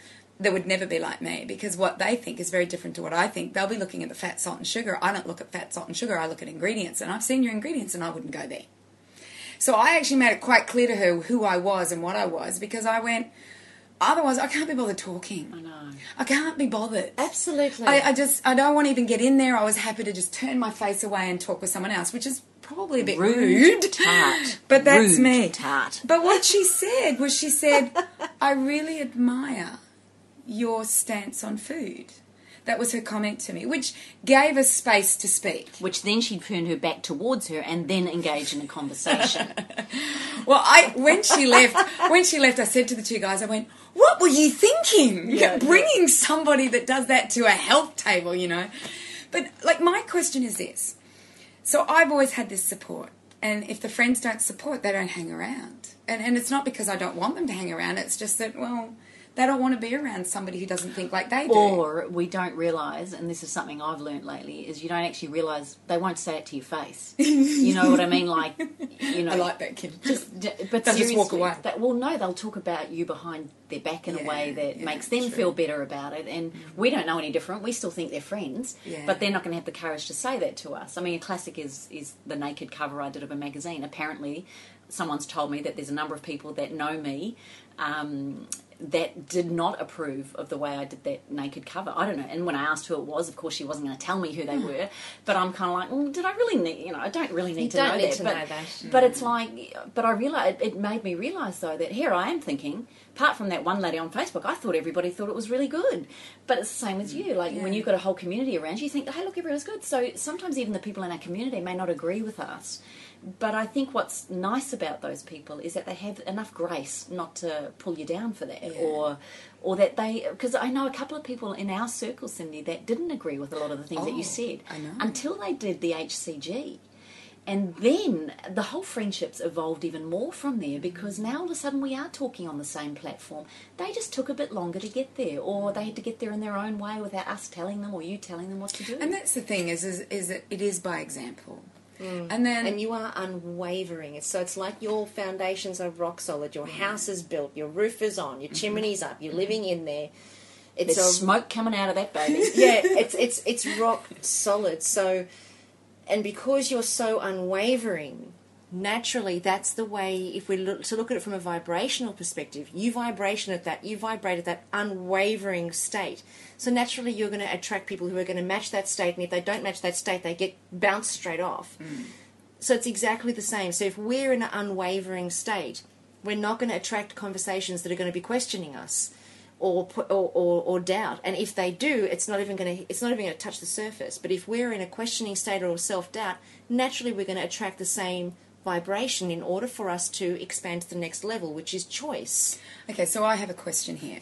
they would never be like me because what they think is very different to what I think. They'll be looking at the fat, salt and sugar. I don't look at fat, salt and sugar. I look at ingredients, and I've seen your ingredients and I wouldn't go there. So I actually made it quite clear to her who I was and what I was, because I went, otherwise I can't be bothered talking. I know. I can't be bothered. Absolutely. I, I just, I don't want to even get in there. I was happy to just turn my face away and talk with someone else, which is probably a bit rude. rude. Tart. But that's rude, me. Tart. But what she said was she said, I really admire your stance on food. That was her comment to me, which gave us space to speak. Which then she turned her back towards her and then engaged in a conversation. Well, I when she left, when she left, I said to the two guys, I went, what were you thinking? Yeah, bringing yeah. somebody that does that to a health table, you know. But, like, my question is this. So I've always had this support. And if the friends don't support, they don't hang around. And, and it's not because I don't want them to hang around. It's just that, well, they don't want to be around somebody who doesn't think like they do. Or we don't realise, and this is something I've learned lately, is you don't actually realise, they won't say it to your face. You know what I mean? Like, you know. I like that, Kim. Just, but they'll just walk away. They, well, no, they'll talk about you behind their back in yeah, a way that yeah, makes them true. feel better about it. And we don't know any different. We still think they're friends, yeah. but they're not going to have the courage to say that to us. I mean, a classic is, is the naked cover I did of a magazine. Apparently, someone's told me that there's a number of people that know me um that did not approve of the way I did that naked cover. I don't know. And when I asked who it was, of course she wasn't going to tell me who they were. But I'm kind of like, well, did I really need, you know, I don't really need you to know need that. To but, know that. Mm. But it's like, but I realised, it made me realise though that here I am thinking, apart from that one lady on Facebook, I thought everybody thought it was really good. But it's the same as you. Like yeah. when you've got a whole community around you, you think, hey, look, everyone's good. So sometimes even the people in our community may not agree with us. But I think what's nice about those people is that they have enough grace not to pull you down for that, yeah. or or that they, because I know a couple of people in our circle, Cindy, that didn't agree with a lot of the things oh, that you said I know. until they did the H C G. And then the whole friendship's evolved even more from there, because now all of a sudden we are talking on the same platform. They just took a bit longer to get there, or they had to get there in their own way without us telling them or you telling them what to do. And that's the thing, is is, is that it is by example. Mm. And then and you are unwavering. So it's like your foundations are rock solid, your house is built, your roof is on, your chimney's up, you're living in there. It's There's a, smoke coming out of that baby. Yeah, it's it's it's rock solid. So, and because you're so unwavering, naturally that's the way, if we look, to look at it from a vibrational perspective, you vibration at that, you vibrate at that unwavering state. So naturally you're going to attract people who are going to match that state, and if they don't match that state, they get bounced straight off. Mm. So it's exactly the same. So if we're in an unwavering state, we're not going to attract conversations that are going to be questioning us. Or, or or doubt, and if they do, it's not even going to it's not even going to touch the surface. But if we're in a questioning state or self doubt, naturally we're going to attract the same vibration in order for us to expand to the next level, which is choice. Okay, so I have a question here,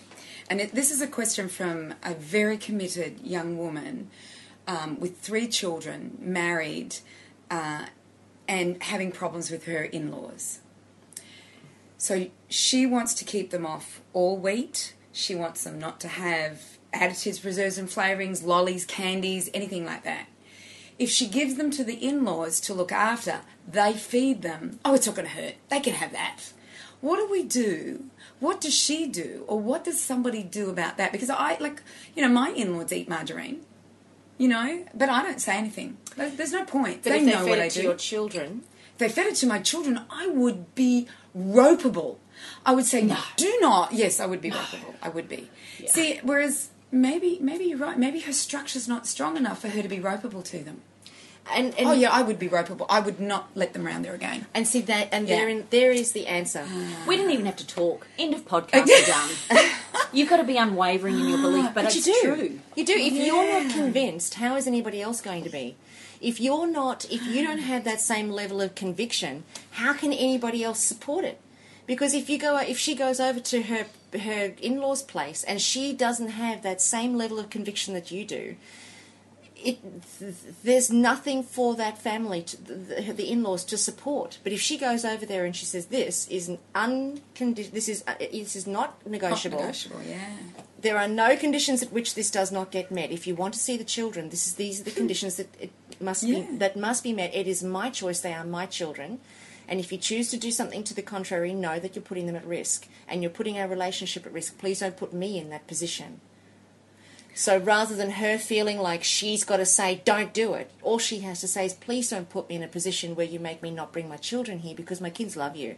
and it, this is a question from a very committed young woman um, with three children, married, uh, and having problems with her in-laws. So she wants to keep them off all wheat. She wants them not to have additives, preserves and flavourings, lollies, candies, anything like that. If she gives them to the in-laws to look after, they feed them. Oh, it's not going to hurt. They can have that. What do we do? What does she do? Or what does somebody do about that? Because I, like, you know, my in-laws eat margarine, you know, but I don't say anything. There's no point. But they, if they know fed what it I to do. Your children. If they fed it to my children, I would be ropeable. I would say, no. do not. Yes, I would be no. ropeable. I would be. Yeah. See, whereas maybe maybe you're right. Maybe her structure's not strong enough for her to be ropeable to them. And, and oh, yeah, I would be ropeable. I would not let them round there again. And see, that, and yeah. therein, there is the answer. We didn't even have to talk. End of podcast, we're done. You've got to be unwavering in your belief, but, but it's you do. true. You do. If yeah. you're not convinced, how is anybody else going to be? If you're not, if you don't have that same level of conviction, how can anybody else support it? Because if you go, if she goes over to her her in-law's place and she doesn't have that same level of conviction that you do, it there's nothing for that family, to, the, the in-laws, to support. But if she goes over there and she says, "This is an uncondi- This is uh, this is not negotiable." Not negotiable, yeah. There are no conditions at which this does not get met. If you want to see the children, this is these are the conditions that it must yeah. be that must be met. It is my choice. They are my children. And if you choose to do something to the contrary, know that you're putting them at risk and you're putting our relationship at risk. Please don't put me in that position. So rather than her feeling like she's got to say, don't do it, all she has to say is, please don't put me in a position where you make me not bring my children here because my kids love you.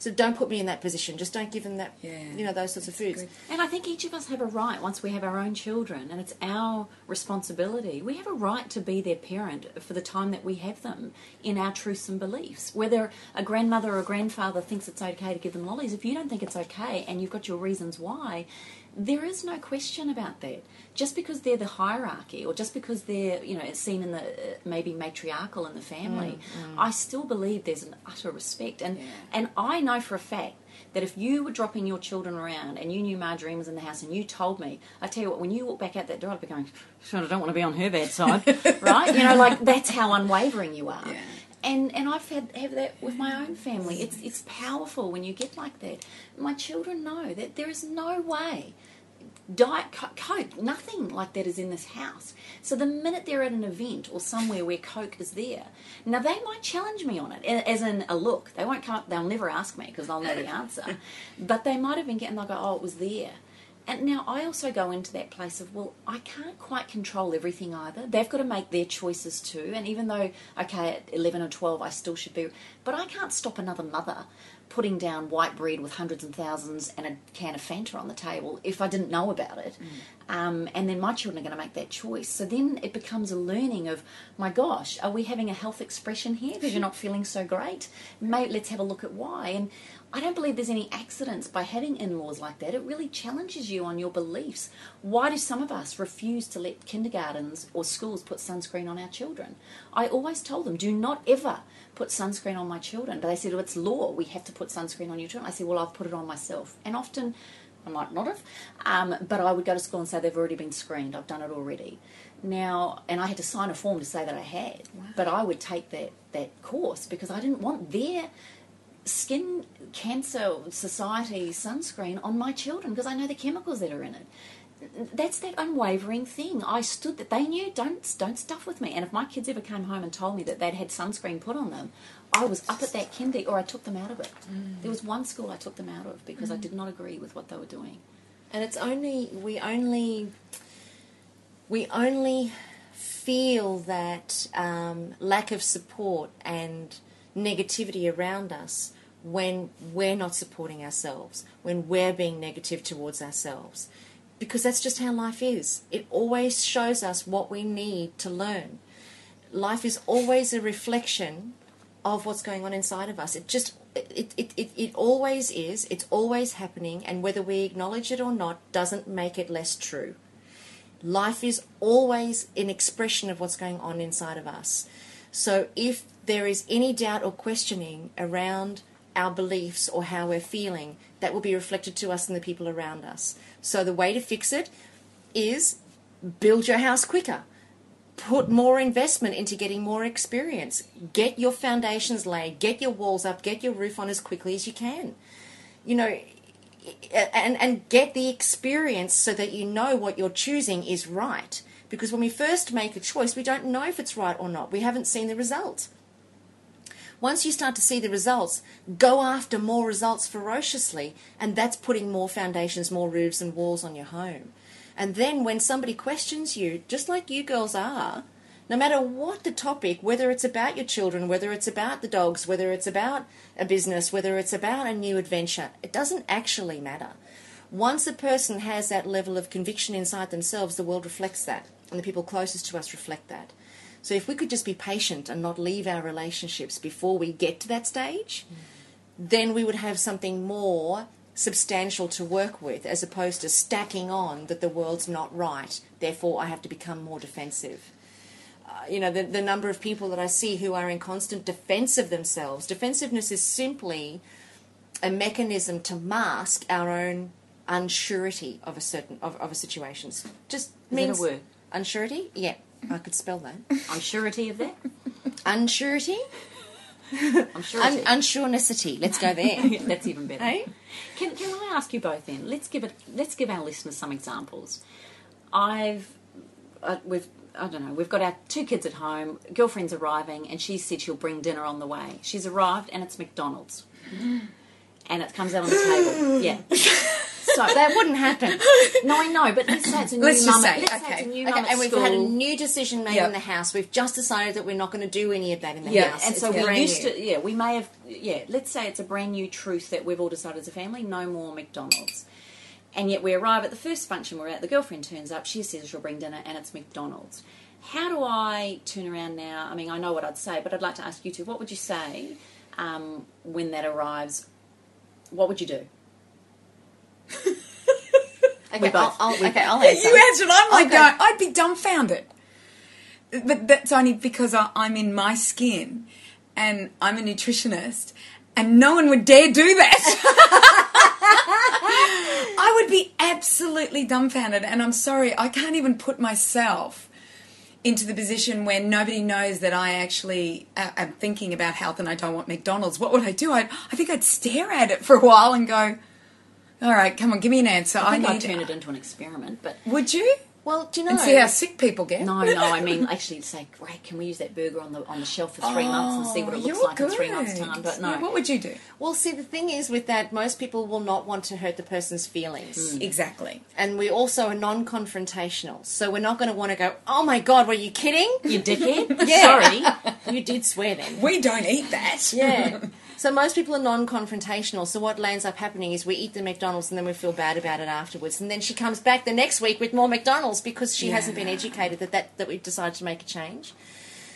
So don't put me in that position. Just don't give them that, yeah, you know, those sorts of foods. Good. And I think each of us have a right, once we have our own children, and it's our responsibility. We have a right to be their parent for the time that we have them in our truths and beliefs. Whether a grandmother or a grandfather thinks it's okay to give them lollies, if you don't think it's okay and you've got your reasons why, there is no question about that. Just because they're the hierarchy, or just because they're, you know, seen in the uh, maybe matriarchal in the family, mm, mm. I still believe there's an utter respect. And yeah. and I know for a fact that if you were dropping your children around and you knew Marjorie was in the house and you told me, I tell you what, when you walk back out that door, I'd be going, I don't want to be on her bad side, right? You know, like, that's how unwavering you are. Yeah. And and I've had have that with my own family. It's it's powerful when you get like that. My children know that there is no way Diet Coke, nothing like that is in this house. So the minute they're at an event or somewhere where Coke is there, now they might challenge me on it, as in a look. They won't come up, they'll never ask me because they'll know the answer. But they might have been getting, they'll go, oh, it was there. And now I also go into that place of, well, I can't quite control everything either. They've got to make their choices too. And even though, okay, at eleven or twelve, I still should be, but I can't stop another mother putting down white bread with hundreds and thousands and a can of Fanta on the table if I didn't know about it. Mm. Um, and then my children are going to make that choice. So then it becomes a learning of, my gosh, are we having a health expression here because you're not feeling so great? Mate, let's have a look at why. And I don't believe there's any accidents by having in-laws like that. It really challenges you on your beliefs. Why do some of us refuse to let kindergartens or schools put sunscreen on our children? I always told them, do not ever put sunscreen on my children. But they said, oh, it's law. We have to put sunscreen on your children. I said, well, I've put it on myself. And often I might not have, um, but I would go to school and say they've already been screened. I've done it already. Now, and I had to sign a form to say that I had, wow. but I would take that, that course because I didn't want their skin cancer society sunscreen on my children because I know the chemicals that are in it. That's that unwavering thing. I stood that they knew, don't don't stuff with me. And if my kids ever came home and told me that they'd had sunscreen put on them, I was up at that kindy or I took them out of it. Mm. There was one school I took them out of because mm. I did not agree with what they were doing. And it's only, we only, we only feel that um, lack of support and negativity around us when we're not supporting ourselves, when we're being negative towards ourselves. Because that's just how life is. It always shows us what we need to learn. Life is always a reflection of what's going on inside of us. It just, it, it, it, it always is. It's always happening. And whether we acknowledge it or not doesn't make it less true. Life is always an expression of what's going on inside of us. So if there is any doubt or questioning around our beliefs or how we're feeling, that will be reflected to us and the people around us. So the way to fix it is build your house quicker. Put more investment into getting more experience. Get your foundations laid. Get your walls up. Get your roof on as quickly as you can. You know, and, and get the experience so that you know what you're choosing is right. Because when we first make a choice, we don't know if it's right or not. We haven't seen the result. Once you start to see the results, go after more results ferociously, and that's putting more foundations, more roofs and walls on your home. And then when somebody questions you, just like you girls are, no matter what the topic, whether it's about your children, whether it's about the dogs, whether it's about a business, whether it's about a new adventure, it doesn't actually matter. Once a person has that level of conviction inside themselves, the world reflects that, and the people closest to us reflect that. So if we could just be patient and not leave our relationships before we get to that stage, mm. then we would have something more substantial to work with as opposed to stacking on that the world's not right, therefore I have to become more defensive. Uh, you know, the, the number of people that I see who are in constant defense of themselves, defensiveness is simply a mechanism to mask our own unsurety of a certain of, of a situation. Just means... Is that a word? Unsurety? Yeah. I could spell that. Unsurety of that? Unsurety? Unsurety. Un- unsurenessity. Let's go there. Yeah, that's even better. Hey? Can Can I ask you both then? Let's give it. Let's give our listeners some examples. I've uh, we've I don't know. We've got our two kids at home. Girlfriend's arriving, and she said she'll bring dinner on the way. She's arrived, and it's McDonald's, and it comes out on the table. Yeah. So that wouldn't happen. No, I know, but let's say it's a new let's mum. Just say, let's okay. say it's a new okay. mum at and we've school. Had a new decision made yep. in the house. We've just decided that we're not going to do any of that in the yep. house. And it's so we're used new. to. Yeah, we may have. Yeah, let's say it's a brand new truth that we've all decided as a family: no more McDonald's. And yet we arrive at the first function we're at. The girlfriend turns up. She says she'll bring dinner, and it's McDonald's. How do I turn around now? I mean, I know what I'd say, but I'd like to ask you two: what would you say um, when that arrives? What would you do? okay, I'll, I'll, okay, I'll answer. You answered. I'm like, okay. going, I'd be dumbfounded. But that's only because I, I'm in my skin, and I'm a nutritionist, and no one would dare do that. I would be absolutely dumbfounded, and I'm sorry, I can't even put myself into the position where nobody knows that I actually uh, am thinking about health and I don't want McDonald's. What would I do? I, I think I'd stare at it for a while and go, all right, come on, give me an answer. I think I'd turn it into an experiment, but would you? Well, do you know? And see how sick people get. No, no. I mean, actually, say, great. Can we use that burger on the on the shelf for three oh, months and see what it looks like good. in three months' time? But no. Yeah, what would you do? Well, see, the thing is with that, most people will not want to hurt the person's feelings. Mm. Exactly. And we also are non-confrontational, so we're not going to want to go, oh my god, were you kidding? You dickhead. Yeah. Sorry, you did swear then. We don't eat that. Yeah. So most people are non-confrontational, so what lands up happening is we eat the McDonald's and then we feel bad about it afterwards, and then she comes back the next week with more McDonald's because she yeah. hasn't been educated that, that, that we've decided to make a change.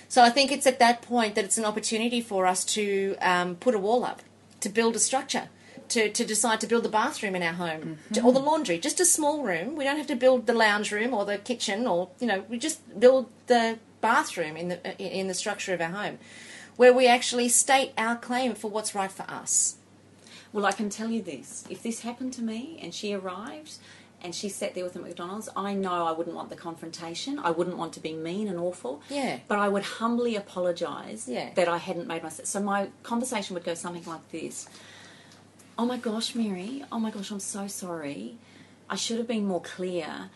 So I think it's at that point that it's an opportunity for us to um, put a wall up, to build a structure, to, to decide to build the bathroom in our home, mm-hmm. to, or the laundry, just a small room. We don't have to build the lounge room or the kitchen or, you know, we just build the bathroom in the in the structure of our home, where we actually state our claim for what's right for us. Well, I can tell you this. If this happened to me and she arrived and she sat there with a McDonald's, I know I wouldn't want the confrontation. I wouldn't want to be mean and awful. Yeah. But I would humbly apologise yeah. that I hadn't made myself. So my conversation would go something like this. Oh, my gosh, Mary. Oh, my gosh, I'm so sorry. I should have been more clear.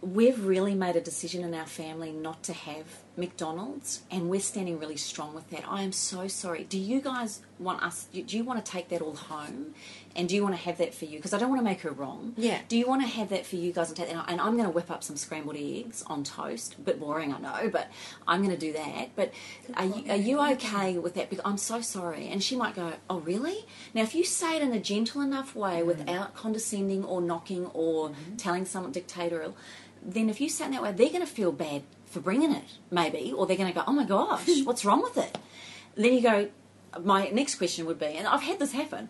We've really made a decision in our family not to have McDonald's, and we're standing really strong with that. I am so sorry. Do you guys want us, do you want to take that all home, and do you want to have that for you? Because I don't want to make her wrong. Yeah. Do you want to have that for you guys and take that? And I'm going to whip up some scrambled eggs on toast. A bit boring, I know, but I'm going to do that. But are you, are you okay with that? Because I'm so sorry. And she might go, oh, really? Now, if you say it in a gentle enough way mm-hmm. without condescending or knocking or mm-hmm. telling someone dictatorial, then if you sat in that way, they're going to feel bad for bringing it, maybe, or they're going to go, oh, my gosh, what's wrong with it? Then you go, my next question would be, and I've had this happen,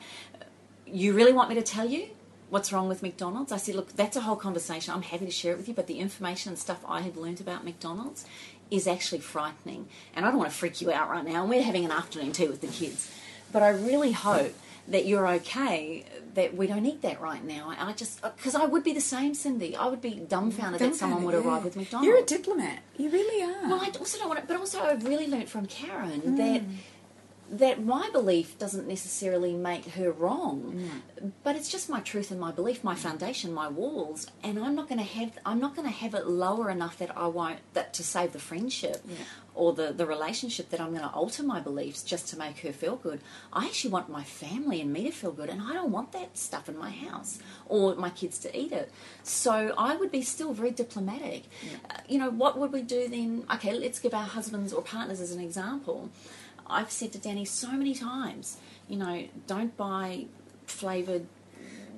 you really want me to tell you what's wrong with McDonald's? I said, look, that's a whole conversation. I'm happy to share it with you, but the information and stuff I have learned about McDonald's is actually frightening, and I don't want to freak you out right now, and we're having an afternoon tea with the kids. But I really hope that you're okay, that we don't eat that right now. I just, because I would be the same, Cindy. I would be dumbfounded, dumbfounded that someone would yeah. arrive with McDonald's. You're a diplomat. You really are. Well, I also don't want to, but also I've really learnt from Karen mm. that that my belief doesn't necessarily make her wrong, mm. but it's just my truth and my belief, my foundation, my walls, and I'm not going to have I'm not going to have it lower enough that I won't that to save the friendship yeah. or the, the relationship that I'm going to alter my beliefs just to make her feel good. I actually want my family and me to feel good, and I don't want that stuff in my house or my kids to eat it. So I would be still very diplomatic. Yeah. Uh, you know, what would we do then? Okay, let's give our husbands or partners as an example. I've said to Danny so many times, you know, don't buy flavoured,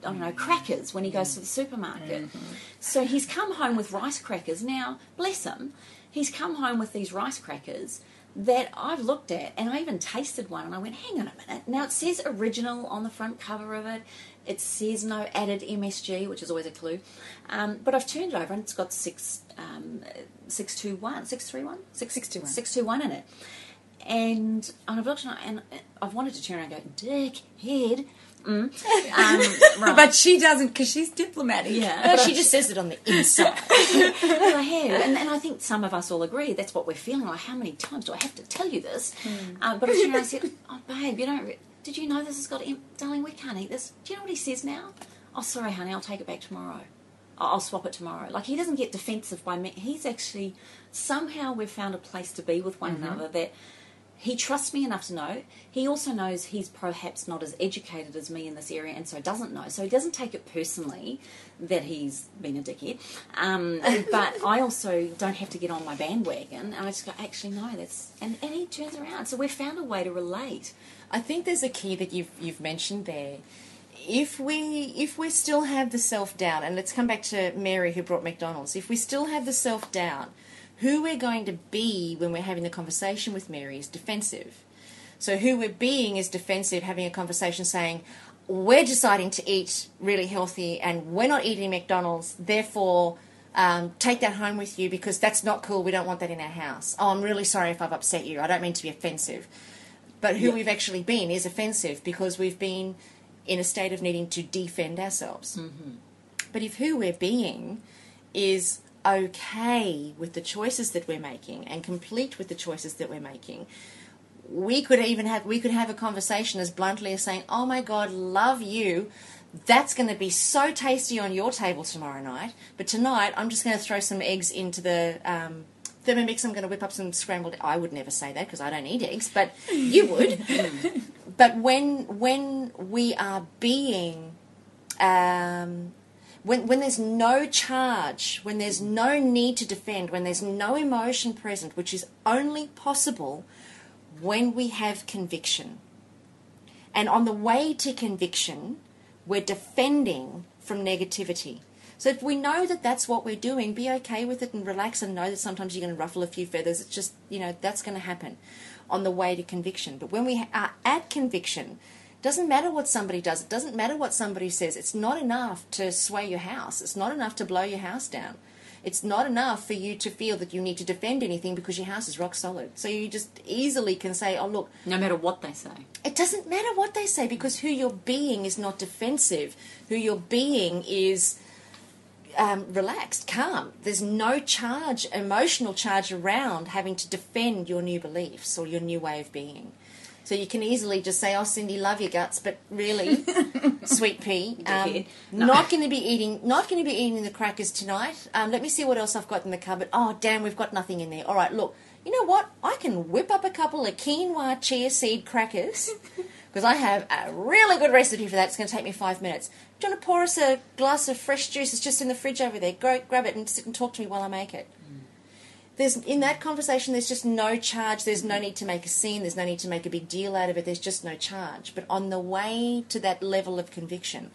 I don't know, crackers when he goes to the supermarket. Mm-hmm. So he's come home with rice crackers. Now, bless him, he's come home with these rice crackers that I've looked at, and I even tasted one, and I went, hang on a minute. Now, it says original on the front cover of it. It says no added M S G, which is always a clue. Um, but I've turned it over, and it's got six, um, six two one, six three one? six six two one. six two one in it. And I've looked and I've wanted to turn around and go, dick, head. Mm. Um, right. But she doesn't, because she's diplomatic. Yeah, but she just says it on the inside. Yeah, but I have. And, and I think some of us all agree that's what we're feeling. Like, how many times do I have to tell you this? Mm. Uh, but I said, oh, babe, you don't, did you know this has got, darling, we can't eat this. Do you know what he says now? Oh, sorry, honey, I'll take it back tomorrow. I'll swap it tomorrow. Like, he doesn't get defensive by me. He's actually, somehow we've found a place to be with one mm-hmm. another that, he trusts me enough to know. He also knows he's perhaps not as educated as me in this area, and so doesn't know. So he doesn't take it personally that he's been a dickhead. Um, but I also don't have to get on my bandwagon. And I just go, actually, no, that's... And, and he turns around. So we've found a way to relate. I think there's a key that you've, you've mentioned there. If we if we still have the self-doubt, and let's come back to Mary who brought McDonald's, if we still have the self-doubt, who we're going to be when we're having the conversation with Mary is defensive. So who we're being is defensive, having a conversation saying, we're deciding to eat really healthy and we're not eating McDonald's, therefore um, take that home with you because that's not cool, we don't want that in our house. Oh, I'm really sorry if I've upset you, I don't mean to be offensive. But who yeah. we've actually been is offensive because we've been in a state of needing to defend ourselves. Mm-hmm. But if who we're being is okay with the choices that we're making and complete with the choices that we're making, we could even have we could have a conversation as bluntly as saying, oh my God, love you, that's going to be so tasty on your table tomorrow night, but tonight I'm just going to throw some eggs into the um Thermomix, I'm going to whip up some scrambled. I would never say that because I don't eat eggs, but you would. But when when we are being um When, when there's no charge, when there's no need to defend, when there's no emotion present, which is only possible when we have conviction. And on the way to conviction, we're defending from negativity. So if we know that that's what we're doing, be okay with it and relax and know that sometimes you're going to ruffle a few feathers. It's just, you know, that's going to happen on the way to conviction. But when we are at conviction, doesn't matter what somebody does. It doesn't matter what somebody says. It's not enough to sway your house. It's not enough to blow your house down. It's not enough for you to feel that you need to defend anything because your house is rock solid. So you just easily can say, oh, look. No matter what they say. It doesn't matter what they say, because who you're being is not defensive. Who you're being is um, relaxed, calm. There's no charge, emotional charge around having to defend your new beliefs or your new way of being. So you can easily just say, oh, Cindy, love your guts, but really, sweet pea, um, no. not going to be eating not going to be eating the crackers tonight. Um, let me see what else I've got in the cupboard. Oh, damn, we've got nothing in there. All right, look, you know what? I can whip up a couple of quinoa chia seed crackers because I have a really good recipe for that. It's going to take me five minutes. Do you want to pour us a glass of fresh juice? It's just in the fridge over there. Go grab it and sit and talk to me while I make it. Mm. There's, in that conversation, there's just no charge. There's no need to make a scene. There's no need to make a big deal out of it. There's just no charge. But on the way to that level of conviction,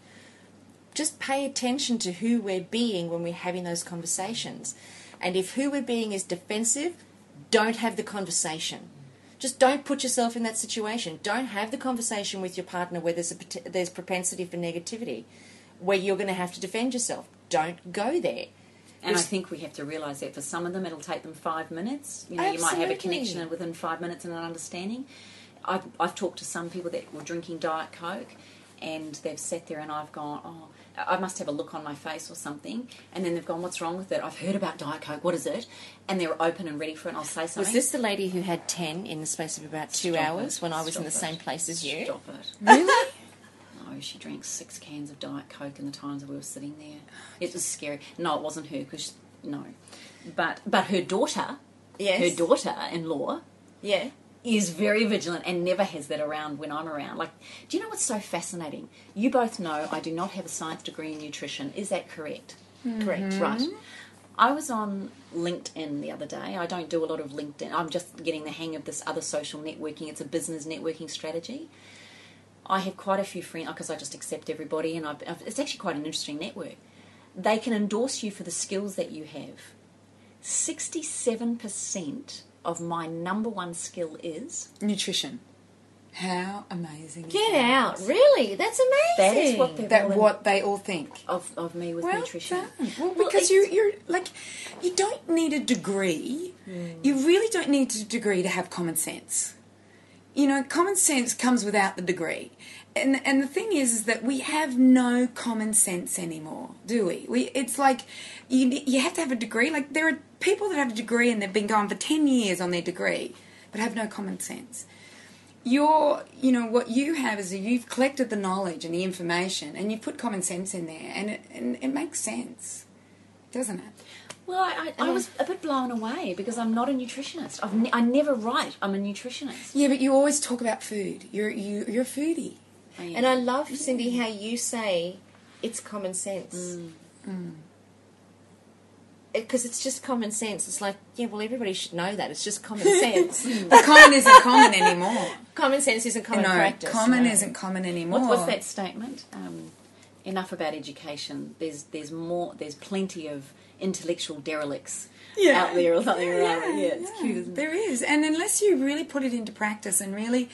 just pay attention to who we're being when we're having those conversations. And if who we're being is defensive, don't have the conversation. Just don't put yourself in that situation. Don't have the conversation with your partner where there's, a, there's propensity for negativity, where you're going to have to defend yourself. Don't go there. And I think we have to realise that for some of them it'll take them five minutes. You know, Absolutely. You might have a connection within five minutes and an understanding. I've, I've talked to some people that were drinking Diet Coke and they've sat there and I've gone, oh, I must have a look on my face or something. And then they've gone, what's wrong with it? I've heard about Diet Coke. What is it? And they were open and ready for it, and I'll say something. Was this the lady who had ten in the space of about two Stop hours it. when I was Stop in the it. same place as you? Stop it. Really? She drank six cans of Diet Coke in the times that we were sitting there. It was scary. No, it wasn't her, because no, but but her daughter, yes, her daughter-in-law, yeah, is very vigilant and never has that around when I'm around. Like, do you know what's so fascinating? You both know I do not have a science degree in nutrition. Is that correct? Mm-hmm. Correct. Right. I was on LinkedIn the other day. I don't do a lot of LinkedIn. I'm just getting the hang of this other social networking. It's a business networking strategy. I have quite a few friends, because I just accept everybody, and I've, it's actually quite an interesting network. They can endorse you for the skills that you have. sixty-seven percent of my number one skill is... nutrition. How amazing. Get out. Is. Really? That's amazing. That is what, they're that, what they all think. Of, of me with well nutrition. Done. Well, well, because you, you're, like, you don't need a degree. Mm. You really don't need a degree to have common sense. You know, common sense comes without the degree. And and the thing is, is that we have no common sense anymore, do we? We It's like you you have to have a degree. Like, there are people that have a degree and they've been going for ten years on their degree but have no common sense. You're, you know, what you have is that you've collected the knowledge and the information and you've put common sense in there, and it, and it makes sense, doesn't it? Well, I, I, I was a bit blown away because I'm not a nutritionist. I've ne- I never write I'm a nutritionist. Yeah, but you always talk about food. You're you, you're a foodie. I am. And I love, Cindy, how you say it's common sense. Because mm. mm. it's just common sense. It's like, yeah, well, everybody should know that. It's just common sense. But common isn't common anymore. Common sense isn't common no, practice. Common no, common isn't common anymore. What, what's that statement? Um, enough about education. There's there's more. There's plenty of... intellectual derelicts yeah. out there or something yeah, around it. Yeah, it's yeah. cute, isn't it? There is. And unless you really put it into practice and really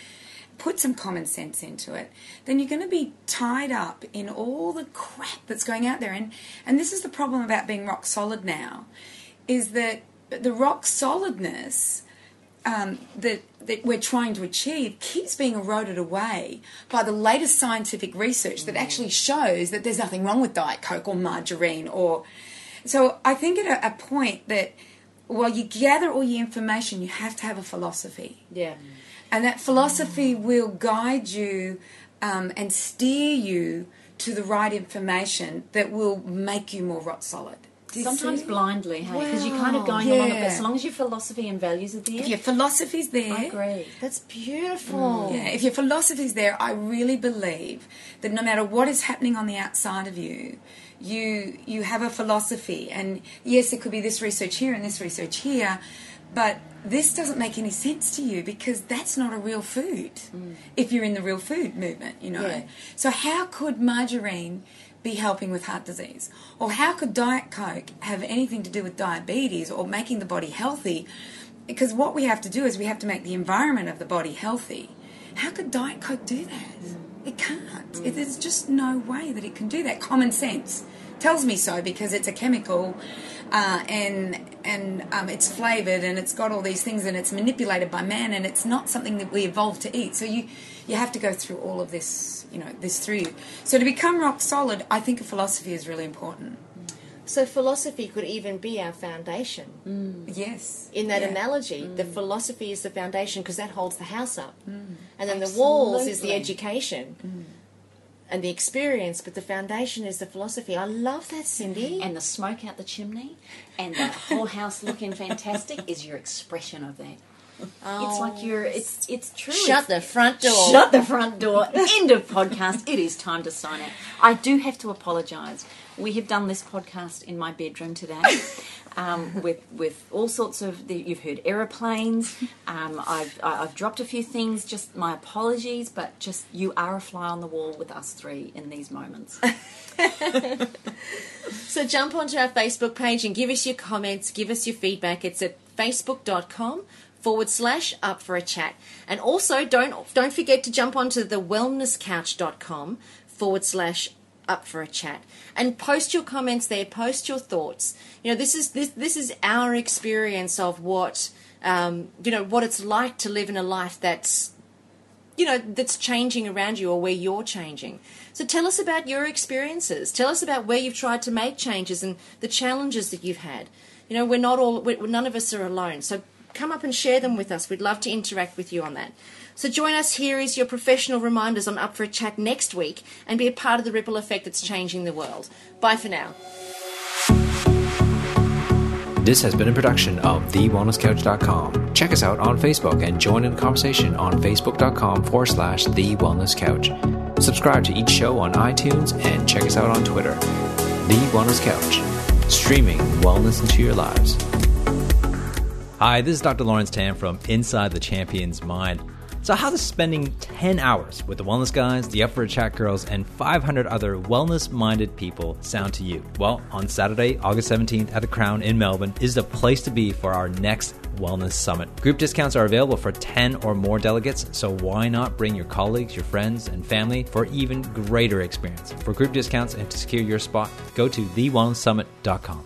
put some common sense into it, then you're going to be tied up in all the crap that's going out there. And, and this is the problem about being rock solid now, is that the rock solidness um, that, that we're trying to achieve keeps being eroded away by the latest scientific research mm. that actually shows that there's nothing wrong with Diet Coke or margarine or... So I think at a, a point that while you gather all your information, you have to have a philosophy. Yeah. And that philosophy mm. will guide you um, and steer you to the right information that will make you more rock solid. Sometimes see? blindly, hey, because wow. you're kind of going yeah. along with it. As long as your philosophy and values are there. If your philosophy's there. I agree. That's beautiful. Mm. Yeah, if your philosophy's there, I really believe that no matter what is happening on the outside of you, you you have a philosophy. And yes, it could be this research here and this research here, but this doesn't make any sense to you because that's not a real food mm. if you're in the real food movement, you know. Yeah. So how could margarine... be helping with heart disease, or how could Diet Coke have anything to do with diabetes or making the body healthy? Because what we have to do is we have to make the environment of the body healthy. How could Diet Coke do that? It can't. There's just no way that it can do that. Common sense tells me so, because it's a chemical, uh, and and um, it's flavored, and it's got all these things, and it's manipulated by man, and it's not something that we evolved to eat. So you you have to go through all of this, you know, this through you. So to become rock solid, I think a philosophy is really important. So philosophy could even be our foundation. Mm. Yes. In that yeah. analogy, mm. the philosophy is the foundation, because that holds the house up. Mm. And then Absolutely. the walls is the education mm. and the experience, but the foundation is the philosophy. I love that, Cindy. And the smoke out the chimney and the whole house looking fantastic is your expression of that. Oh. It's like you're, it's it's true. Shut it's, the front door. Shut the front door. End of podcast. It is time to sign out. I do have to apologise. We have done this podcast in my bedroom today, um, with with all sorts of, the, you've heard aeroplanes. Um, I've I've dropped a few things. Just my apologies, but just you are a fly on the wall with us three in these moments. So jump onto our Facebook page and give us your comments. Give us your feedback. It's at facebook dot com forward slash up for a chat. And also don't don't forget to jump onto the wellness couch dot com forward slash up for a chat and post your comments there, post your thoughts. You know, this is this this is our experience of what um you know what it's like to live in a life that's you know that's changing around you, or where you're changing. So tell us about your experiences. Tell us about where you've tried to make changes and the challenges that you've had. You know, we're not all we're, none of us are alone. So come up and share them with us. We'd love to interact with you on that. So join us. Here is your professional reminders on Up for a Chat next week, and be a part of the ripple effect that's changing the world. Bye for now. This has been a production of the wellness couch dot com. Check us out on Facebook and join in the conversation on facebook dot com forward slash thewellnesscouch. Subscribe to each show on iTunes and check us out on Twitter. The Wellness Couch, streaming wellness into your lives. Hi, this is Doctor Lawrence Tam from Inside the Champion's Mind. So how does spending ten hours with the Wellness Guys, the Up For A Chat Girls, and five hundred other wellness-minded people sound to you? Well, on Saturday, August seventeenth at The Crown in Melbourne is the place to be for our next Wellness Summit. Group discounts are available for ten or more delegates, so why not bring your colleagues, your friends, and family for even greater experience? For group discounts and to secure your spot, go to the wellness summit dot com.